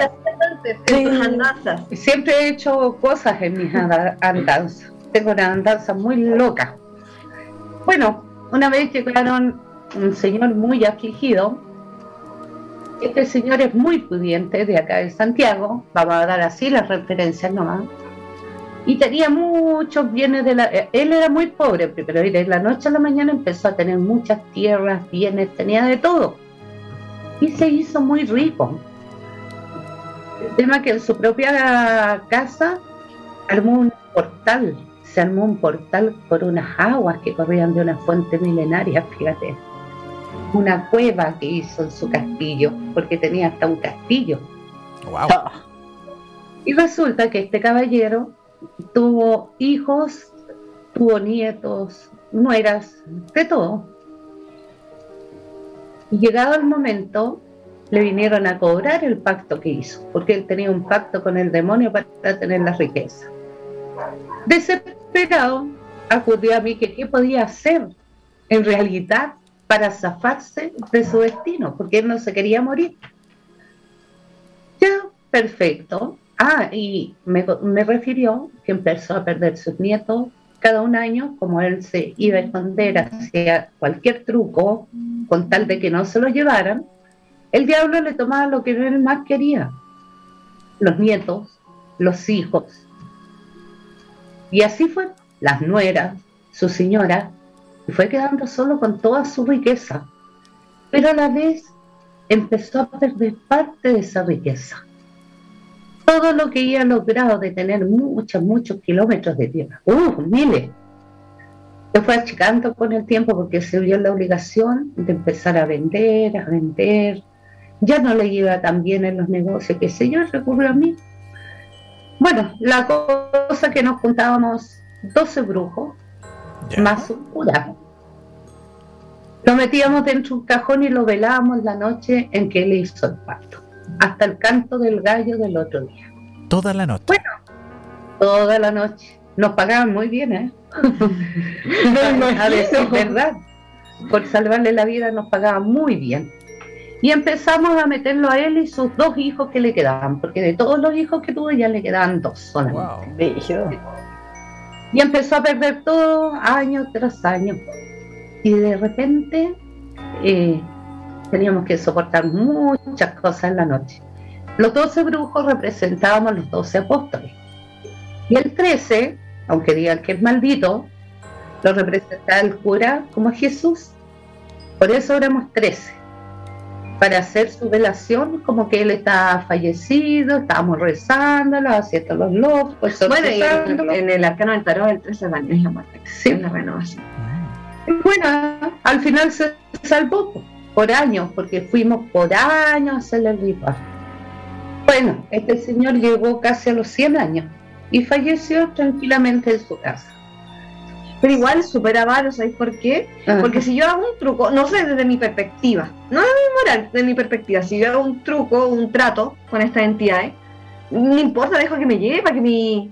De los sí. andanzas. Siempre he hecho cosas en mis andanzas. Tengo una andanza muy loca. Bueno, una vez llegaron un señor muy afligido. Este señor es muy pudiente, de acá de Santiago, vamos a dar así las referencias nomás, y tenía muchos bienes de la... Él era muy pobre, pero de la noche a la mañana empezó a tener muchas tierras, bienes, tenía de todo, y se hizo muy rico. El tema que en su propia casa armó un portal, se armó un portal por unas aguas que corrían de una fuente milenaria, fíjate. Una cueva que hizo en su castillo, porque tenía hasta un castillo. Wow. Oh. Y resulta que este caballero tuvo hijos, tuvo nietos, nueras, de todo. Y llegado el momento, le vinieron a cobrar el pacto que hizo, porque él tenía un pacto con el demonio para tener la riqueza. Desesperado, acudió a mí que qué podía hacer en realidad para zafarse de su destino, porque él no se quería morir. Ya, perfecto. Ah, y me, me refirió que empezó a perder sus nietos cada un año, como él se iba a esconder hacia cualquier truco, con tal de que no se lo llevaran, el diablo le tomaba lo que él más quería, los nietos, los hijos. Y así fue, las nueras, su señora, y fue quedando solo con toda su riqueza, pero a la vez empezó a perder parte de esa riqueza. Todo lo que había logrado de tener muchos, muchos kilómetros de tierra, ¡uh, miles! Se fue achicando con el tiempo porque se vio la obligación de empezar a vender, a vender. Ya no le iba tan bien en los negocios, qué sé yo, recurrió a mí. Bueno, la cosa que nos juntábamos doce brujos, ¿ya? Más oscura. Lo metíamos dentro de un cajón y lo velábamos la noche en que él hizo el pacto, hasta el canto del gallo del otro día. Toda la noche. Bueno, toda la noche. Nos pagaban muy bien, ¿eh? No, a veces, ¿verdad? Por salvarle la vida nos pagaban muy bien. Y empezamos a meterlo a él y sus dos hijos que le quedaban, porque de todos los hijos que tuvo ya le quedaban dos solamente. Wow. Y empezó a perder todo año tras año. Y de repente eh, teníamos que soportar muchas cosas en la noche. Los doce brujos representábamos los doce apóstoles. Y el trece, aunque digan que es maldito, lo representaba el cura como Jesús. Por eso éramos trece. para hacer su velación, como que él está fallecido, estábamos rezándolo, haciendo los lobos, pues sorteando. Bueno, en, en el arcano del tarot el tres de baño es la muerte, sí, es la renovación. Bueno, al final se salvó por años, porque fuimos por años a hacerle el ritual. Bueno, este señor llegó casi a los cien años y falleció tranquilamente en su casa. Pero igual súper avaro, ¿sabéis por qué? Ajá. Porque si yo hago un truco, no sé, desde mi perspectiva, no es mi moral, desde mi perspectiva, si yo hago un truco, un trato con esta entidad, ¿eh? No importa, dejo que me lleve para que mi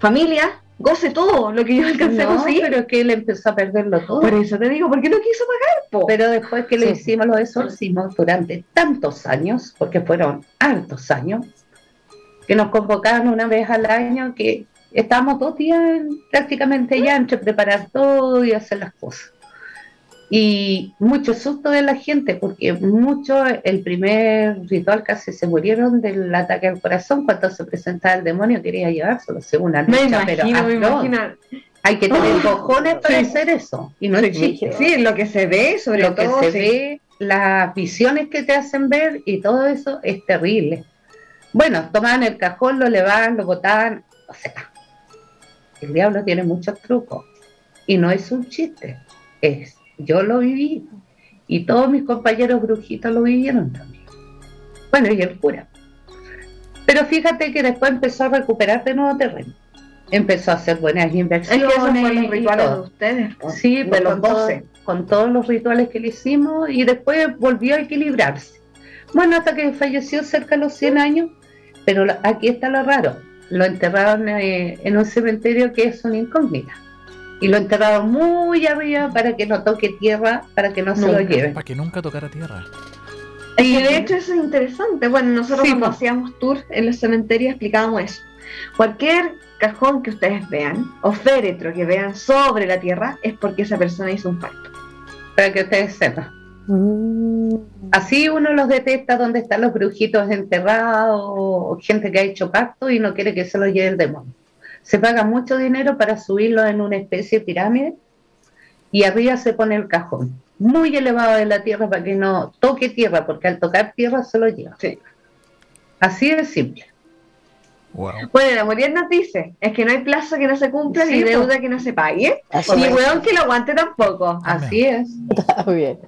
familia goce todo lo que yo alcancé no, a conseguir. Pero es que él empezó a perderlo todo. Por eso te digo, ¿por qué no quiso pagar, po? Pero después que sí. le hicimos los exorcismos durante tantos años, porque fueron hartos años, que nos convocaban una vez al año, que estábamos dos días prácticamente ya entre preparar todo y hacer las cosas. Y mucho susto de la gente, porque mucho, el primer ritual casi se murieron del ataque al corazón. Cuando se presentaba el demonio quería llevárselo, según la lucha, pero imagino. Hay que tener oh, cojones para sí. hacer eso. Y no es chiste. Sí, lo que se ve, sobre lo todo, que se sí. ve, las visiones que te hacen ver y todo eso es terrible. Bueno, tomaban el cajón, lo elevaban, lo botaban, o sea, el diablo tiene muchos trucos y no es un chiste, es... Yo lo viví y todos mis compañeros brujitos lo vivieron también. Bueno, y el cura. Pero fíjate que después empezó a recuperar de nuevo terreno. Empezó a hacer buenas inversiones. Es que esos fueron los rituales de ustedes. Sí, de pues los doce. Con todos los rituales que le hicimos y después volvió a equilibrarse. Bueno, hasta que falleció cerca de los cien años, pero aquí está lo raro. Lo enterraron eh, en un cementerio que es una incógnita. Y lo enterraron muy arriba para que no toque tierra, para que no nunca, se lo lleven. Para que nunca tocara tierra. Y de hecho eso es interesante. Bueno, nosotros sí, cuando pues. hacíamos tours en los cementerios explicábamos eso. Cualquier cajón que ustedes vean, o féretro que vean sobre la tierra, es porque esa persona hizo un pacto. Para que ustedes sepan. Mm. Así uno los detecta donde están los brujitos enterrados, o gente que ha hecho pacto y no quiere que se lo lleve el demonio. Se paga mucho dinero para subirlo en una especie de pirámide y arriba se pone el cajón, muy elevado de la tierra para que no toque tierra, porque al tocar tierra se lo lleva. Sí. Así de simple. Wow. Bueno, la Muriel nos dice, es que no hay plazo que no se cumpla sí, ni deuda que no se pague, así ni hueón que lo aguante tampoco. Así es. Está bien.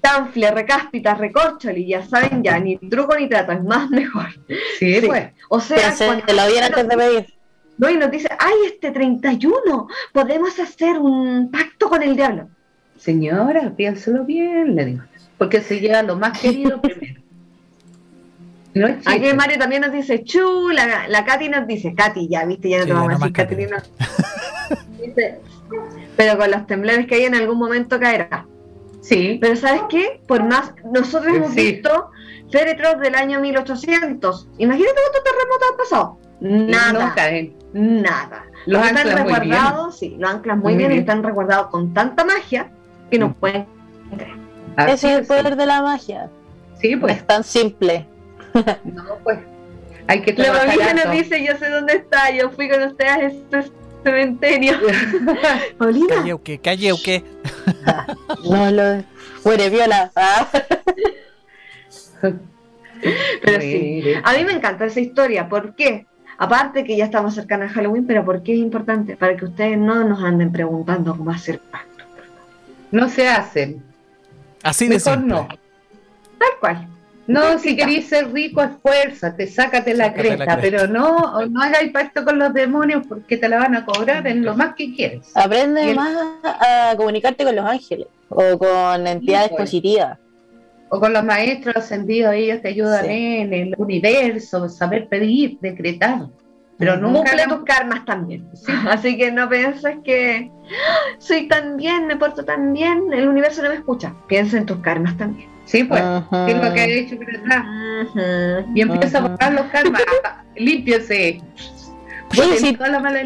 Tanfle, recáspita, recorcholi, ya saben ya, ni truco ni trato, es más mejor. Sí, sí. Pues, o sea, se cuando te lo vieron antes de pedir. No, y nos dice, ay, este treinta y uno, podemos hacer un pacto con el diablo. Señora, piénselo bien, le digo, porque se lleva lo más querido primero. No es chiste. Aquí Mario también nos dice, chu, la, la Katy nos dice, Katy, ya, viste, ya no sí, te vamos a decir, Katy no. Dice, pero con los temblores que hay en algún momento caerá. Sí. Pero ¿sabes qué? Por más, nosotros sí. hemos visto féretros del año mil ochocientos. Imagínate cuántos terremotos han pasado. Nada. No caen. Nada. Los, los están resguardados, sí, los anclan muy, muy bien, bien y están resguardados con tanta magia que no pueden entrar. Eso es el poder sí. de la magia. Sí, pues. Es tan simple. No, pues. Hay que trabajar. La Paulina nos dice, yo sé dónde está, yo fui con ustedes a este cementerio. Paulina. Calle o qué, calle o qué. No lo. Muere viola. Ah. Pero sí, a mí me encanta esa historia. ¿Por qué? Aparte que ya estamos cercanos a Halloween, pero ¿por qué es importante? Para que ustedes no nos anden preguntando cómo hacer pacto. No se hacen. Así de simple. Mejor no. Tal cual. No, Mentita. Si querés ser rico, esfuérzate, sácate la, sácate cresta, la cresta, pero no, no hagas pacto con los demonios porque te la van a cobrar en lo más que quieres. Aprende el... más a comunicarte con los ángeles o con entidades sí, pues. positivas. O con los maestros ascendidos, ellos te ayudan sí. en el universo, saber pedir, decretar. Pero nunca cumple tus karmas también. ¿Sí? Así que no pienses que soy tan bien, me porto tan bien, el universo no me escucha. Piensa en tus karmas también. Sí, pues, uh-huh. ¿qué es lo que he hecho por atrás? Uh-huh. Y empieza uh-huh. a borrar los karmas, límpiese. Oye, si,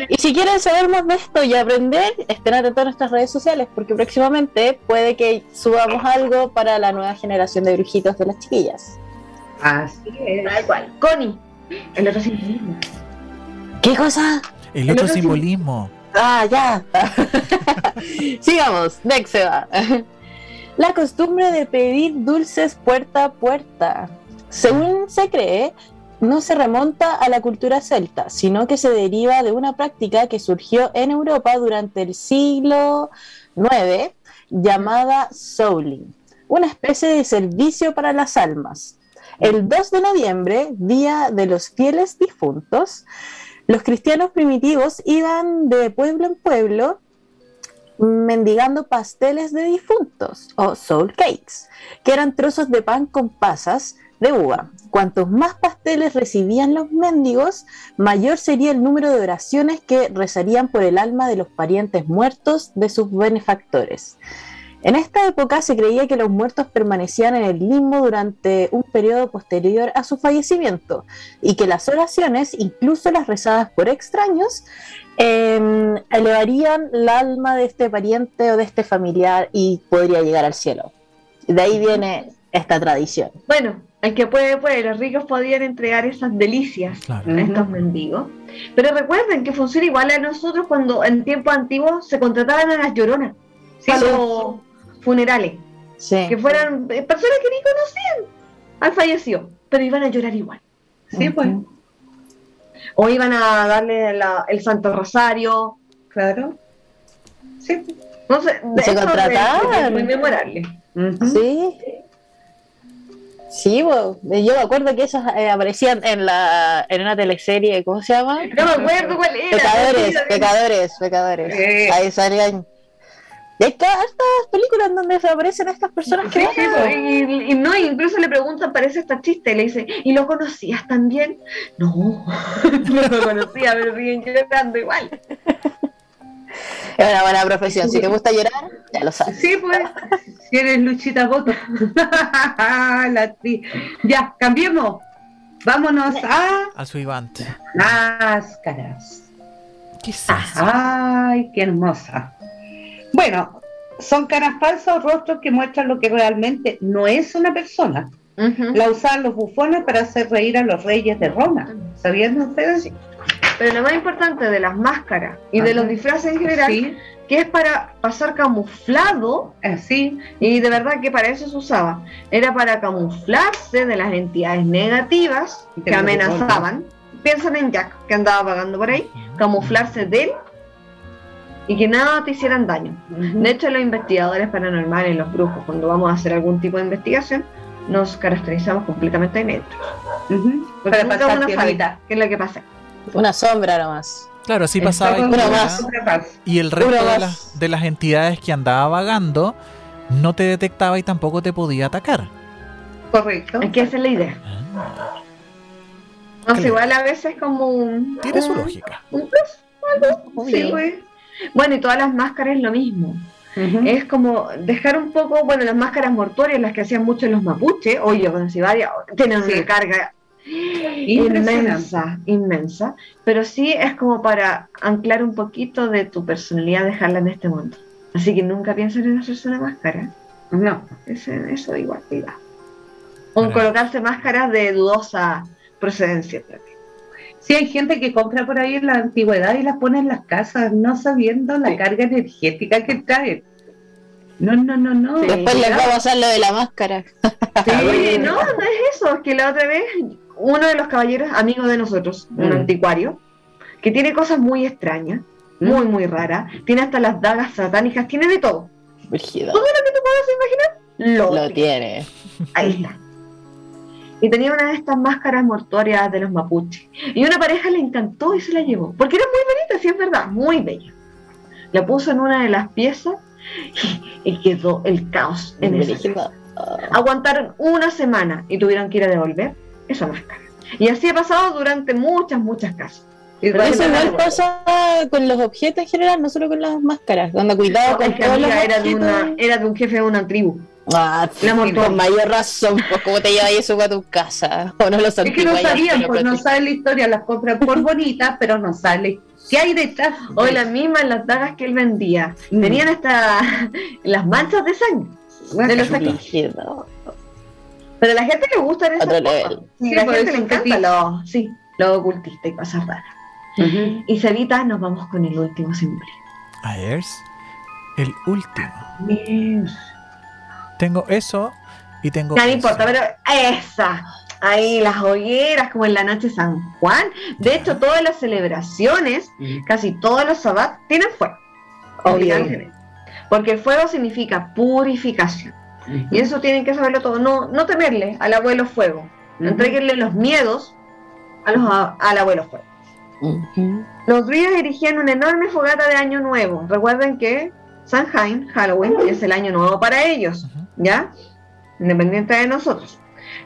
y si quieren saber más de esto y aprender, estén atentos a nuestras redes sociales, porque próximamente puede que subamos algo para la nueva generación de brujitos de las chiquillas. Así es. Tal cual. Connie, el otro simbolismo. ¿Qué cosa? El, el otro, otro simbolismo. simbolismo. Ah, ya. Sigamos, Next se va. la costumbre de pedir dulces puerta a puerta. Según se cree, no se remonta a la cultura celta, sino que se deriva de una práctica que surgió en Europa durante el siglo noveno llamada souling, una especie de servicio para las almas. El dos de noviembre, día de los fieles difuntos, los cristianos primitivos iban de pueblo en pueblo mendigando pasteles de difuntos o soul cakes, que eran trozos de pan con pasas de uva. Cuantos más pasteles recibían los mendigos, mayor sería el número de oraciones que rezarían por el alma de los parientes muertos de sus benefactores. En esta época se creía que los muertos permanecían en el limbo durante un periodo posterior a su fallecimiento y que las oraciones, incluso las rezadas por extraños, eh, elevarían el alma de este pariente o de este familiar y podría llegar al cielo. De ahí viene esta tradición. Bueno, el que puede, puede. Los ricos podían entregar esas delicias, claro, a estos mendigos. Pero recuerden que funciona igual a nosotros cuando en tiempos antiguos se contrataban a las lloronas, sí, para los funerales. Sí. Que fueran personas que ni conocían al fallecido, pero iban a llorar igual. Sí, uh-huh. Pues. O iban a darle la, el Santo Rosario. Claro. Sí. No sé, de se contrataban. Muy memorable. Uh-huh. Sí. Sí, yo me acuerdo que esas eh, aparecían en la en una teleserie, ¿cómo se llama? No me acuerdo cuál era. Pecadores, pecadores, pecadores. Eh. Ahí salían. Y hay estas películas donde aparecen estas personas que... Sí, y, y no, incluso le preguntan, parece esta chiste, y le dicen, ¿y lo conocías también? No, no lo conocía, pero siguen llorando igual. Es una buena profesión, si te gusta llorar, ya lo sabes. Sí, pues, si eres Luchita Boto. La t- ya, cambiemos. Vámonos a... A su Ivante. Máscaras. ¿Qué es eso? Ay, qué hermosa. Bueno, son caras falsas o rostros que muestran lo que realmente no es una persona. Uh-huh. La usaban los bufones para hacer reír a los reyes de Roma. ¿Sabían ustedes? Sí. Pero lo más importante de las máscaras y ajá, de los disfraces en general, sí, que es para pasar camuflado, sí, y de verdad que para eso se usaba, era para camuflarse de las entidades negativas que amenazaban. Piensan en Jack, que andaba vagando por ahí, camuflarse de él y que nada te hicieran daño. Uh-huh. De hecho, los investigadores paranormales, los brujos, cuando vamos a hacer algún tipo de investigación, nos caracterizamos completamente de negro. Uh-huh. Para pasar una fabita, que es lo que pasa. Una sombra nomás. Claro, así pasaba. Uno más. Y el resto de las, de las entidades que andaba vagando no te detectaba y tampoco te podía atacar. Correcto. Es que esa es la idea. Ah. No sé, igual a veces como un... Tiene su lógica. Un plus, algo. Sí, pues. Bueno, y todas las máscaras es lo mismo. Uh-huh. Es como dejar un poco, bueno, las máscaras mortuorias, las que hacían mucho los mapuches, oye, bueno, si varias, tienen sí, una carga inmensa, inmensa, pero sí es como para anclar un poquito de tu personalidad, dejarla en este mundo. Así que nunca piensen en hacerse una máscara. No, es en eso de igualdad. O en colocarse máscaras de dudosa procedencia. Sí, hay gente que compra por ahí en la antigüedad y las pone en las casas, no sabiendo la sí, carga energética que trae. No, no, no, no. Sí. Después les va a pasar lo de la máscara. Sí, oye, no, no es eso. Es que la otra vez, uno de los caballeros, amigos de nosotros, mm, un anticuario, que tiene cosas muy extrañas, mm, muy, muy raras, tiene hasta las dagas satánicas, tiene de todo. Virgido. Todo lo que tú puedas imaginar, lo, lo tiene. Ahí está. Y tenía una de estas máscaras mortuorias de los mapuches. Y una pareja le encantó y se la llevó. Porque era muy bonita, sí, es verdad, muy bella. La puso en una de las piezas y quedó el caos en esa casa. Aguantaron una semana y tuvieron que ir a devolver esa máscara. Y así ha pasado durante muchas, muchas casas. Pero eso igual pasa con los objetos en general, no solo con las máscaras. Cuando cuidado no, con todos los era de, una, era de un jefe de una tribu. Ah, con mayor razón, pues como te llevas eso a tu casa. O no lo sabían, es que no sabían, pues no saben la historia, las compran por bonitas, pero no sale qué hay detrás. O las mismas las dagas que él vendía, mm, tenían hasta las manchas de sangre de los saquillos. Pero a la gente le gusta esas cosas. Sí, sí, a la gente le encanta lo, sí, lo ocultista y cosas raras. Uh-huh. Y Cevita, nos vamos con el último símbolo. Ayer, el último. Bien. Tengo eso y tengo... No importa, pero esa... Ahí las hogueras, como en la noche de San Juan. De hecho, todas las celebraciones, mm. casi todos los sabat, tienen fuego. Obviamente. Porque el fuego significa purificación. Mm-hmm. Y eso tienen que saberlo todo. No, no temerle al abuelo fuego. Mm-hmm. Entréguenle los miedos a los, a, al abuelo fuego. Mm-hmm. Los druidas dirigían una enorme fogata de año nuevo. Recuerden que Samhain, Halloween, es el año nuevo para ellos. ¿Ya? Independiente de nosotros.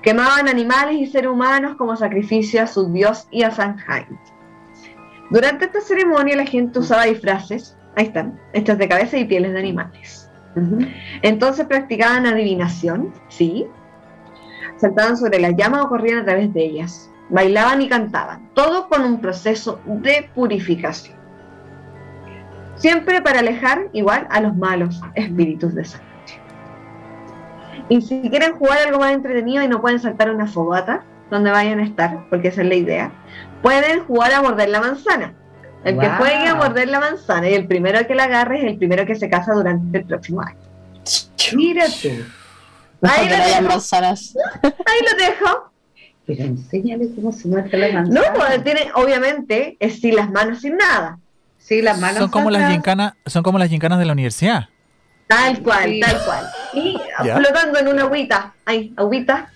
Quemaban animales y seres humanos como sacrificio a su dios y a Samhain. Durante esta ceremonia la gente usaba disfraces, ahí están, hechas de cabeza y pieles de animales. Uh-huh. Entonces practicaban adivinación, sí, saltaban sobre las llamas o corrían a través de ellas, bailaban y cantaban, todo con un proceso de purificación. Siempre para alejar igual a los malos espíritus de sangre. Y si quieren jugar algo más entretenido y no pueden saltar una fogata donde vayan a estar, porque esa es la idea, pueden jugar a morder la manzana. El wow. que juegue a morder la manzana y el primero que la agarre es el primero que se casa durante el próximo año. Mírate. Ahí lo dejo. Ahí lo dejo. Pero enséñale cómo se muerde la manzana. No, pues tiene, obviamente, es sin las manos, sin nada. Sí, las manos son como las gincanas, son como las gincanas de la universidad. Tal cual, sí. tal cual. Y yeah. flotando en una agüita. Ay, agüita.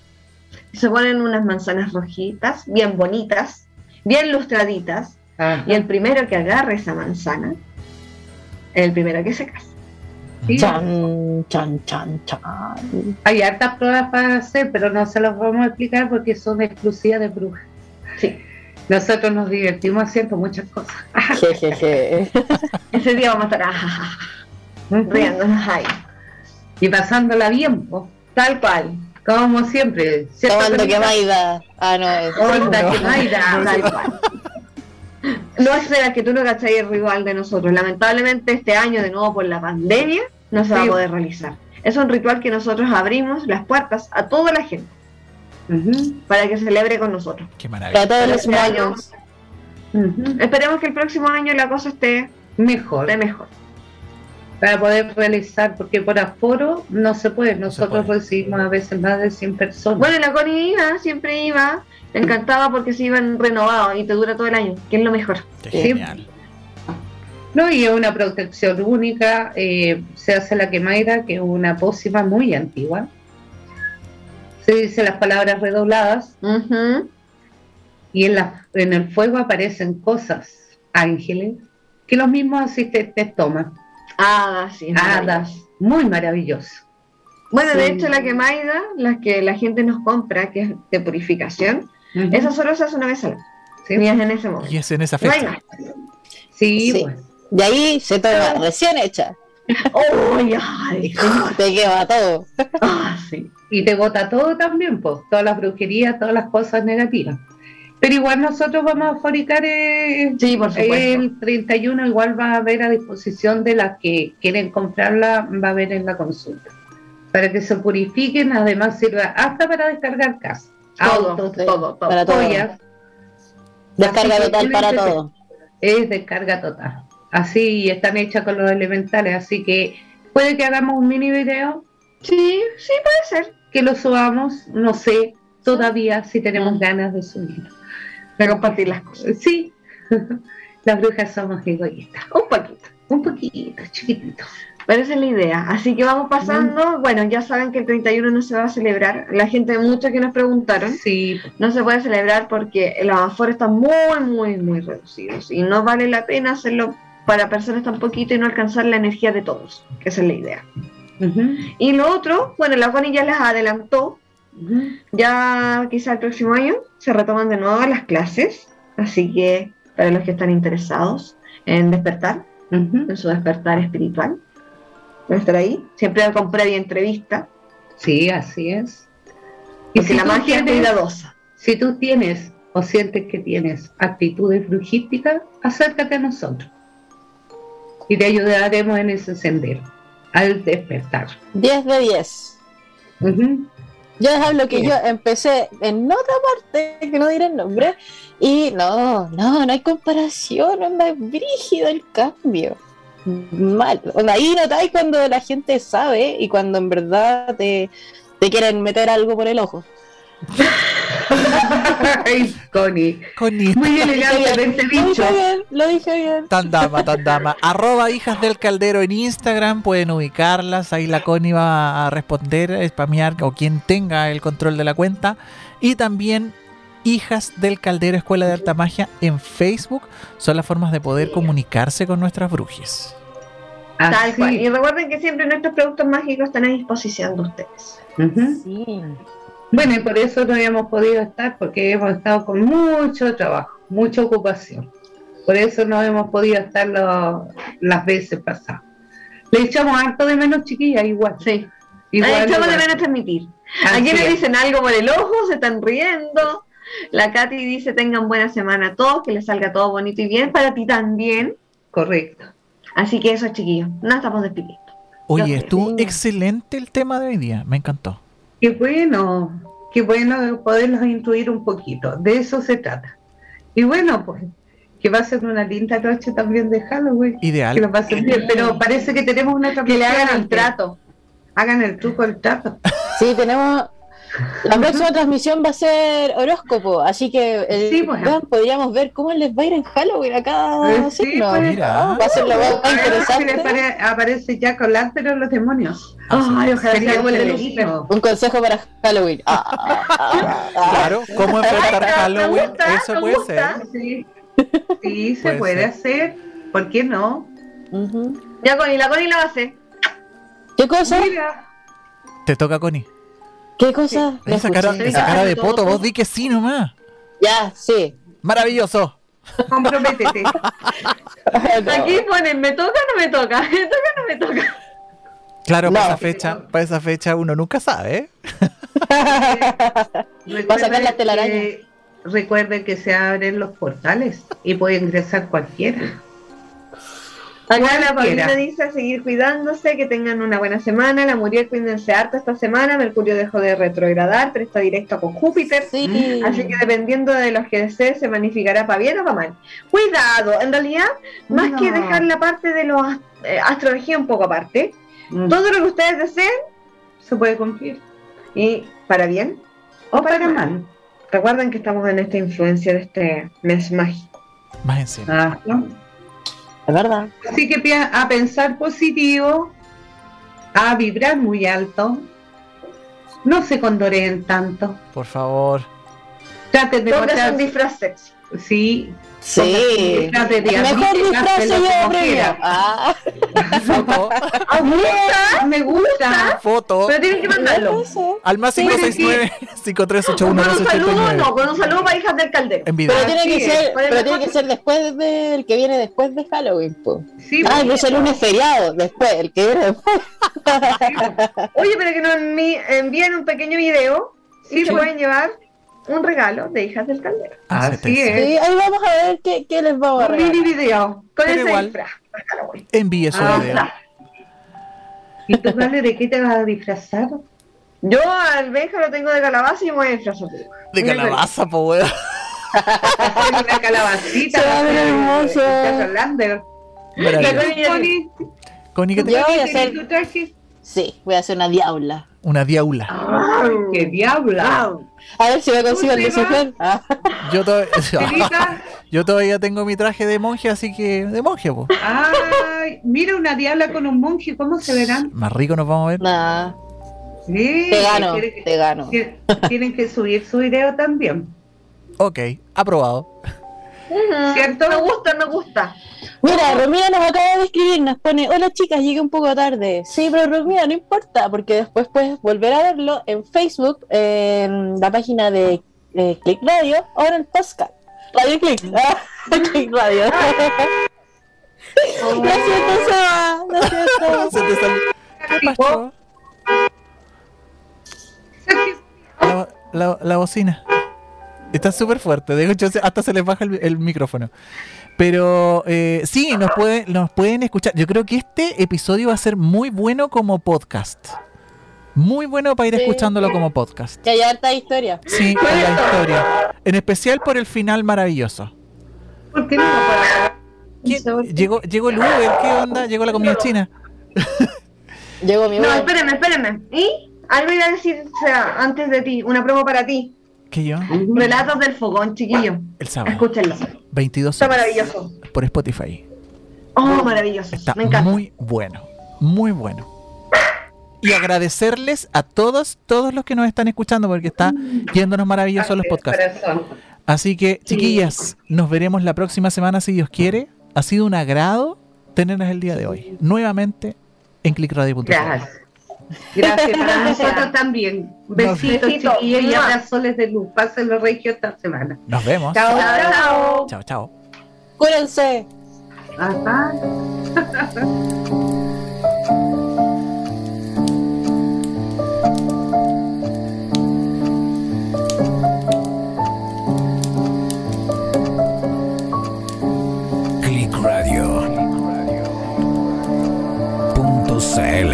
Se ponen unas manzanas rojitas, bien bonitas, bien lustraditas. Ajá. Y el primero que agarre esa manzana es el primero que se casa. ¿Sí? Chan, chan, chan, chan. Hay hartas pruebas para hacer, pero no se las vamos a explicar porque son exclusivas de brujas. Sí. Nosotros nos divertimos haciendo muchas cosas. Je, je, je. Ese día vamos a estar... Ajá. Riéndonos ahí y pasándola bien, po. Tal cual, como siempre. Tomando quemaida. Ah, no, es Tomando quemaida, tal cual. No esperas que tú no cacháis el rival de nosotros. Lamentablemente este año, de nuevo por la pandemia, no se va a poder realizar. Es un ritual que nosotros abrimos las puertas a toda la gente uh-huh. para que celebre con nosotros. Qué maravilla. Para todos los años. Uh-huh. Esperemos que el próximo año la cosa esté mejor. Esté mejor. Para poder realizar, porque por aforo no se puede, nosotros se puede. recibimos a veces más de cien personas. Bueno, la Connie iba, siempre iba, le encantaba porque se iban renovados y te dura todo el año, que es lo mejor. ¿Sí? Genial. No, y es una protección única, eh, se hace la quemaira, que es una pócima muy antigua. Se dicen las palabras redobladas, uh-huh. y en, la, en el fuego aparecen cosas, ángeles, que los mismos asistentes toman. Ah, sí, hadas, muy maravilloso. Bueno, sí. de hecho la quemaida, las que la gente nos compra, que es de purificación, uh-huh. esa solo se hace una vez al año. ¿Sí? Y es en ese momento. Y es en esa fecha. Sí, sí. Bueno. De ahí se toma recién hecha. Oh, ay, te quema todo. Ah, sí. Y te bota todo también, pues, todas las brujerías, todas las cosas negativas. Pero igual nosotros vamos a fabricar el, sí, por el treinta y uno, igual va a haber a disposición de las que quieren comprarla, va a haber en la consulta. Para que se purifiquen, además sirva hasta para descargar casas, autos, sí, todo, todo, para joyas. Todo. Descarga así total para todo. Es descarga total. Así están hechas con los elementales, así que puede que hagamos un mini video. Sí, sí puede ser. Que lo subamos, no sé, todavía si tenemos ganas de subirlo. De compartir las cosas. Sí, las brujas somos egoístas. Un poquito, un poquito, chiquitito. Pero esa es la idea. Así que vamos pasando. Mm. Bueno, ya saben que el treinta y uno no se va a celebrar. La gente, mucho que nos preguntaron, sí. no se puede celebrar porque los aforos están muy, muy, muy reducidos. Y no vale la pena hacerlo para personas tan poquito y no alcanzar la energía de todos. Que esa es la idea. Uh-huh. Y lo otro, bueno, la Connie ya les adelantó. Uh-huh. Ya quizá el próximo año se retoman de nuevo las clases, así que para los que están interesados en despertar, uh-huh. en su despertar espiritual, van a estar ahí, siempre con previa entrevista. Sí, así es. Y si la magia es cuidadosa. Si tú tienes o sientes que tienes actitudes brujísticas, acércate a nosotros y te ayudaremos en ese sendero, al despertar. diez de diez. Uh-huh. Yo les hablo que sí. yo empecé en otra parte, que no diré el nombre, y no, no, no hay comparación, no es brígido el cambio. mal. Ahí notáis cuando la gente sabe y cuando en verdad te, te quieren meter algo por el ojo. Ay, Connie. Connie. Muy elegantemente dicho. Lo dije bien. Tan dama, tan dama. Arroba hijas del caldero en Instagram. Pueden ubicarlas. Ahí la Connie va a responder, spamear o quien tenga el control de la cuenta. Y también Hijas del Caldero Escuela de Alta Magia en Facebook. Son las formas de poder comunicarse con nuestras brujas. Tal cual. Y recuerden que siempre nuestros productos mágicos están a disposición de ustedes. Uh-huh. Sí. Bueno, y por eso no habíamos podido estar, porque hemos estado con mucho trabajo, mucha ocupación. Por eso no hemos podido estar lo, las veces pasadas. Le echamos harto de menos, chiquillas, igual. Sí, igual, le echamos igual de menos transmitir. Así ¿A quién le dicen algo por el ojo? Se están riendo. La Katy dice, tengan buena semana a todos, que les salga todo bonito y bien. Para ti también. Correcto. Así que eso, chiquillos, nos estamos despidiendo. Oye, estuvo excelente el tema de hoy día, me encantó. Qué bueno, qué bueno poderlos intuir un poquito, de eso se trata. Y bueno, pues, que pasen una linda noche también de Halloween. Ideal. Que lo pasen bien, pero parece que tenemos una trampa. Que le hagan el trato. Hagan el truco, el trato. Sí, tenemos... La próxima transmisión va a ser horóscopo, así que el... sí, pues, bueno, podríamos ver cómo les va a ir en Halloween a cada sí, signo. Pues, mira. Va a ser lo más ah, interesante. Apare- aparece Jack O'Lantern en los demonios. Ay, ojalá sea como el de Lucifer. Un consejo para Halloween. Ah, ah, ah, ah. Claro, cómo enfrentar Halloween, gusta, eso puede gusta. ser. Sí, sí se puede, puede hacer, ¿por qué no? Uh-huh. Ya Connie, la Connie la hace. ¿Qué cosa? Mira. Te toca, Connie. ¿Qué cosa? Sí. Esa, cara, esa cara de poto, vos di que sí nomás. Ya, sí. Maravilloso. Comprométete. No. Aquí ponen, ¿me toca o no me toca? ¿Me toca o no me toca? Claro, no. para esa fecha, para esa fecha uno nunca sabe. ¿Eh? Va a sacar la telaraña. Recuerden que se abren los portales y puede ingresar cualquiera. Acá la Paulina dice seguir cuidándose, que tengan una buena semana. La Muriel, cuídense harto esta semana. Mercurio dejó de retrogradar, pero está directo con Júpiter. Sí. Así que dependiendo de los que desee, se magnificará para bien o para mal. Cuidado, en realidad, más no. que dejar la parte de los eh, astrología un poco aparte, mm. todo lo que ustedes deseen se puede cumplir. Y para bien o, o para, para mal. mal. Recuerden que estamos en esta influencia de este mes mágico. Más encima. Es verdad. Así que a pensar positivo, a vibrar muy alto, no se condoreen tanto. Por favor. Traten de mostrar un disfraz sexy. Sí. Sí. El mejor disfraz yo aprendía. Ah. Foto. ¿Gusta? Me gusta. Foto. Pero tienes que mandarlo. Al más cinco seis nueve cinco tres ocho uno dos ocho nueve. No, con un saludo para Hijas del Caldero. En video. Pero tiene que ser, pero tiene que ser después del que viene después de Halloween, po. Sí. Ah, incluso el lunes feriado, después, el que viene después. Oye, pero que nos envíen un pequeño video. Sí, pueden llevar un regalo de Hijas del Caldero. Ah, así es. Sí, ahí vamos a ver qué, qué les va a regalar. Un mini video con ese disfraz. Envíe su ah, video. Claro. ¿Y tú, Vale, de qué te vas a disfrazar? Yo al Benja lo tengo de calabaza y me voy a disfrazar. De calabaza, po, weón. Una calabacita. Se va a ver hermoso. Jack Hollander. Connie, ¿qué te voy a hacer? ¿Tu traje? Sí, voy a hacer una diabla. Una diabla. ¡Ay, qué diabla! A ver si me consigo el Lucifer. Ah. Yo, to- Yo todavía tengo mi traje de monje, así que... De monje, pues. ¡Ay! Mira una diabla con un monje, ¿cómo se verán? Más rico nos vamos a ver. Nah. Sí, te gano, que, te gano. Tienen que subir su video también. Ok, aprobado. Uh-huh. ¿Cierto? Me gusta, me gusta. Mira, Romía nos acaba de escribir, nos pone, hola chicas, llegué un poco tarde. Sí, pero Romía, no importa, porque después puedes volver a verlo en Facebook, en la página de eh, Click Radio, o en el Postcard. Radio Click, ah, Click Radio. Lo siento, Seba, lo siento. Se te salió. ¿Qué pasó? La, la, la bocina. Está súper fuerte, de hecho hasta se les baja el, el micrófono. Pero eh, sí, nos pueden, nos pueden escuchar. Yo creo que este episodio va a ser muy bueno como podcast. Muy bueno para ir sí. escuchándolo como podcast. Que hay harta historia. Sí, hay harta historia. En especial por el final maravilloso. ¿Por qué no? ¿quién? Llegó, llegó el Uber, ¿qué onda? Llegó la comida china. Llegó mi Uber. No, espérenme, espérenme. ¿Y? Algo iba a decir, o sea, antes de ti, una promo para ti. ¿Qué yo? Relatos del Fogón, chiquillo. El sábado. Escúchenlo. veintidós horas. Está maravilloso. Por Spotify. Oh, maravilloso. Está, me encanta. Muy bueno, muy bueno. Y agradecerles a todos, todos los que nos están escuchando, porque está yéndonos maravillosos los podcasts. Así que, chiquillas, nos veremos la próxima semana, si Dios quiere. Ha sido un agrado tenernos el día de hoy. Nuevamente en click radio punto com. Gracias. Gracias para nosotros también. Besitos, Besito. Chiquillos, y abrazoles de luz. Pásenlo regio esta semana. Nos vemos. Chao, chao. Chao, chao. Cuídense. Ajá. Click Radio punto cl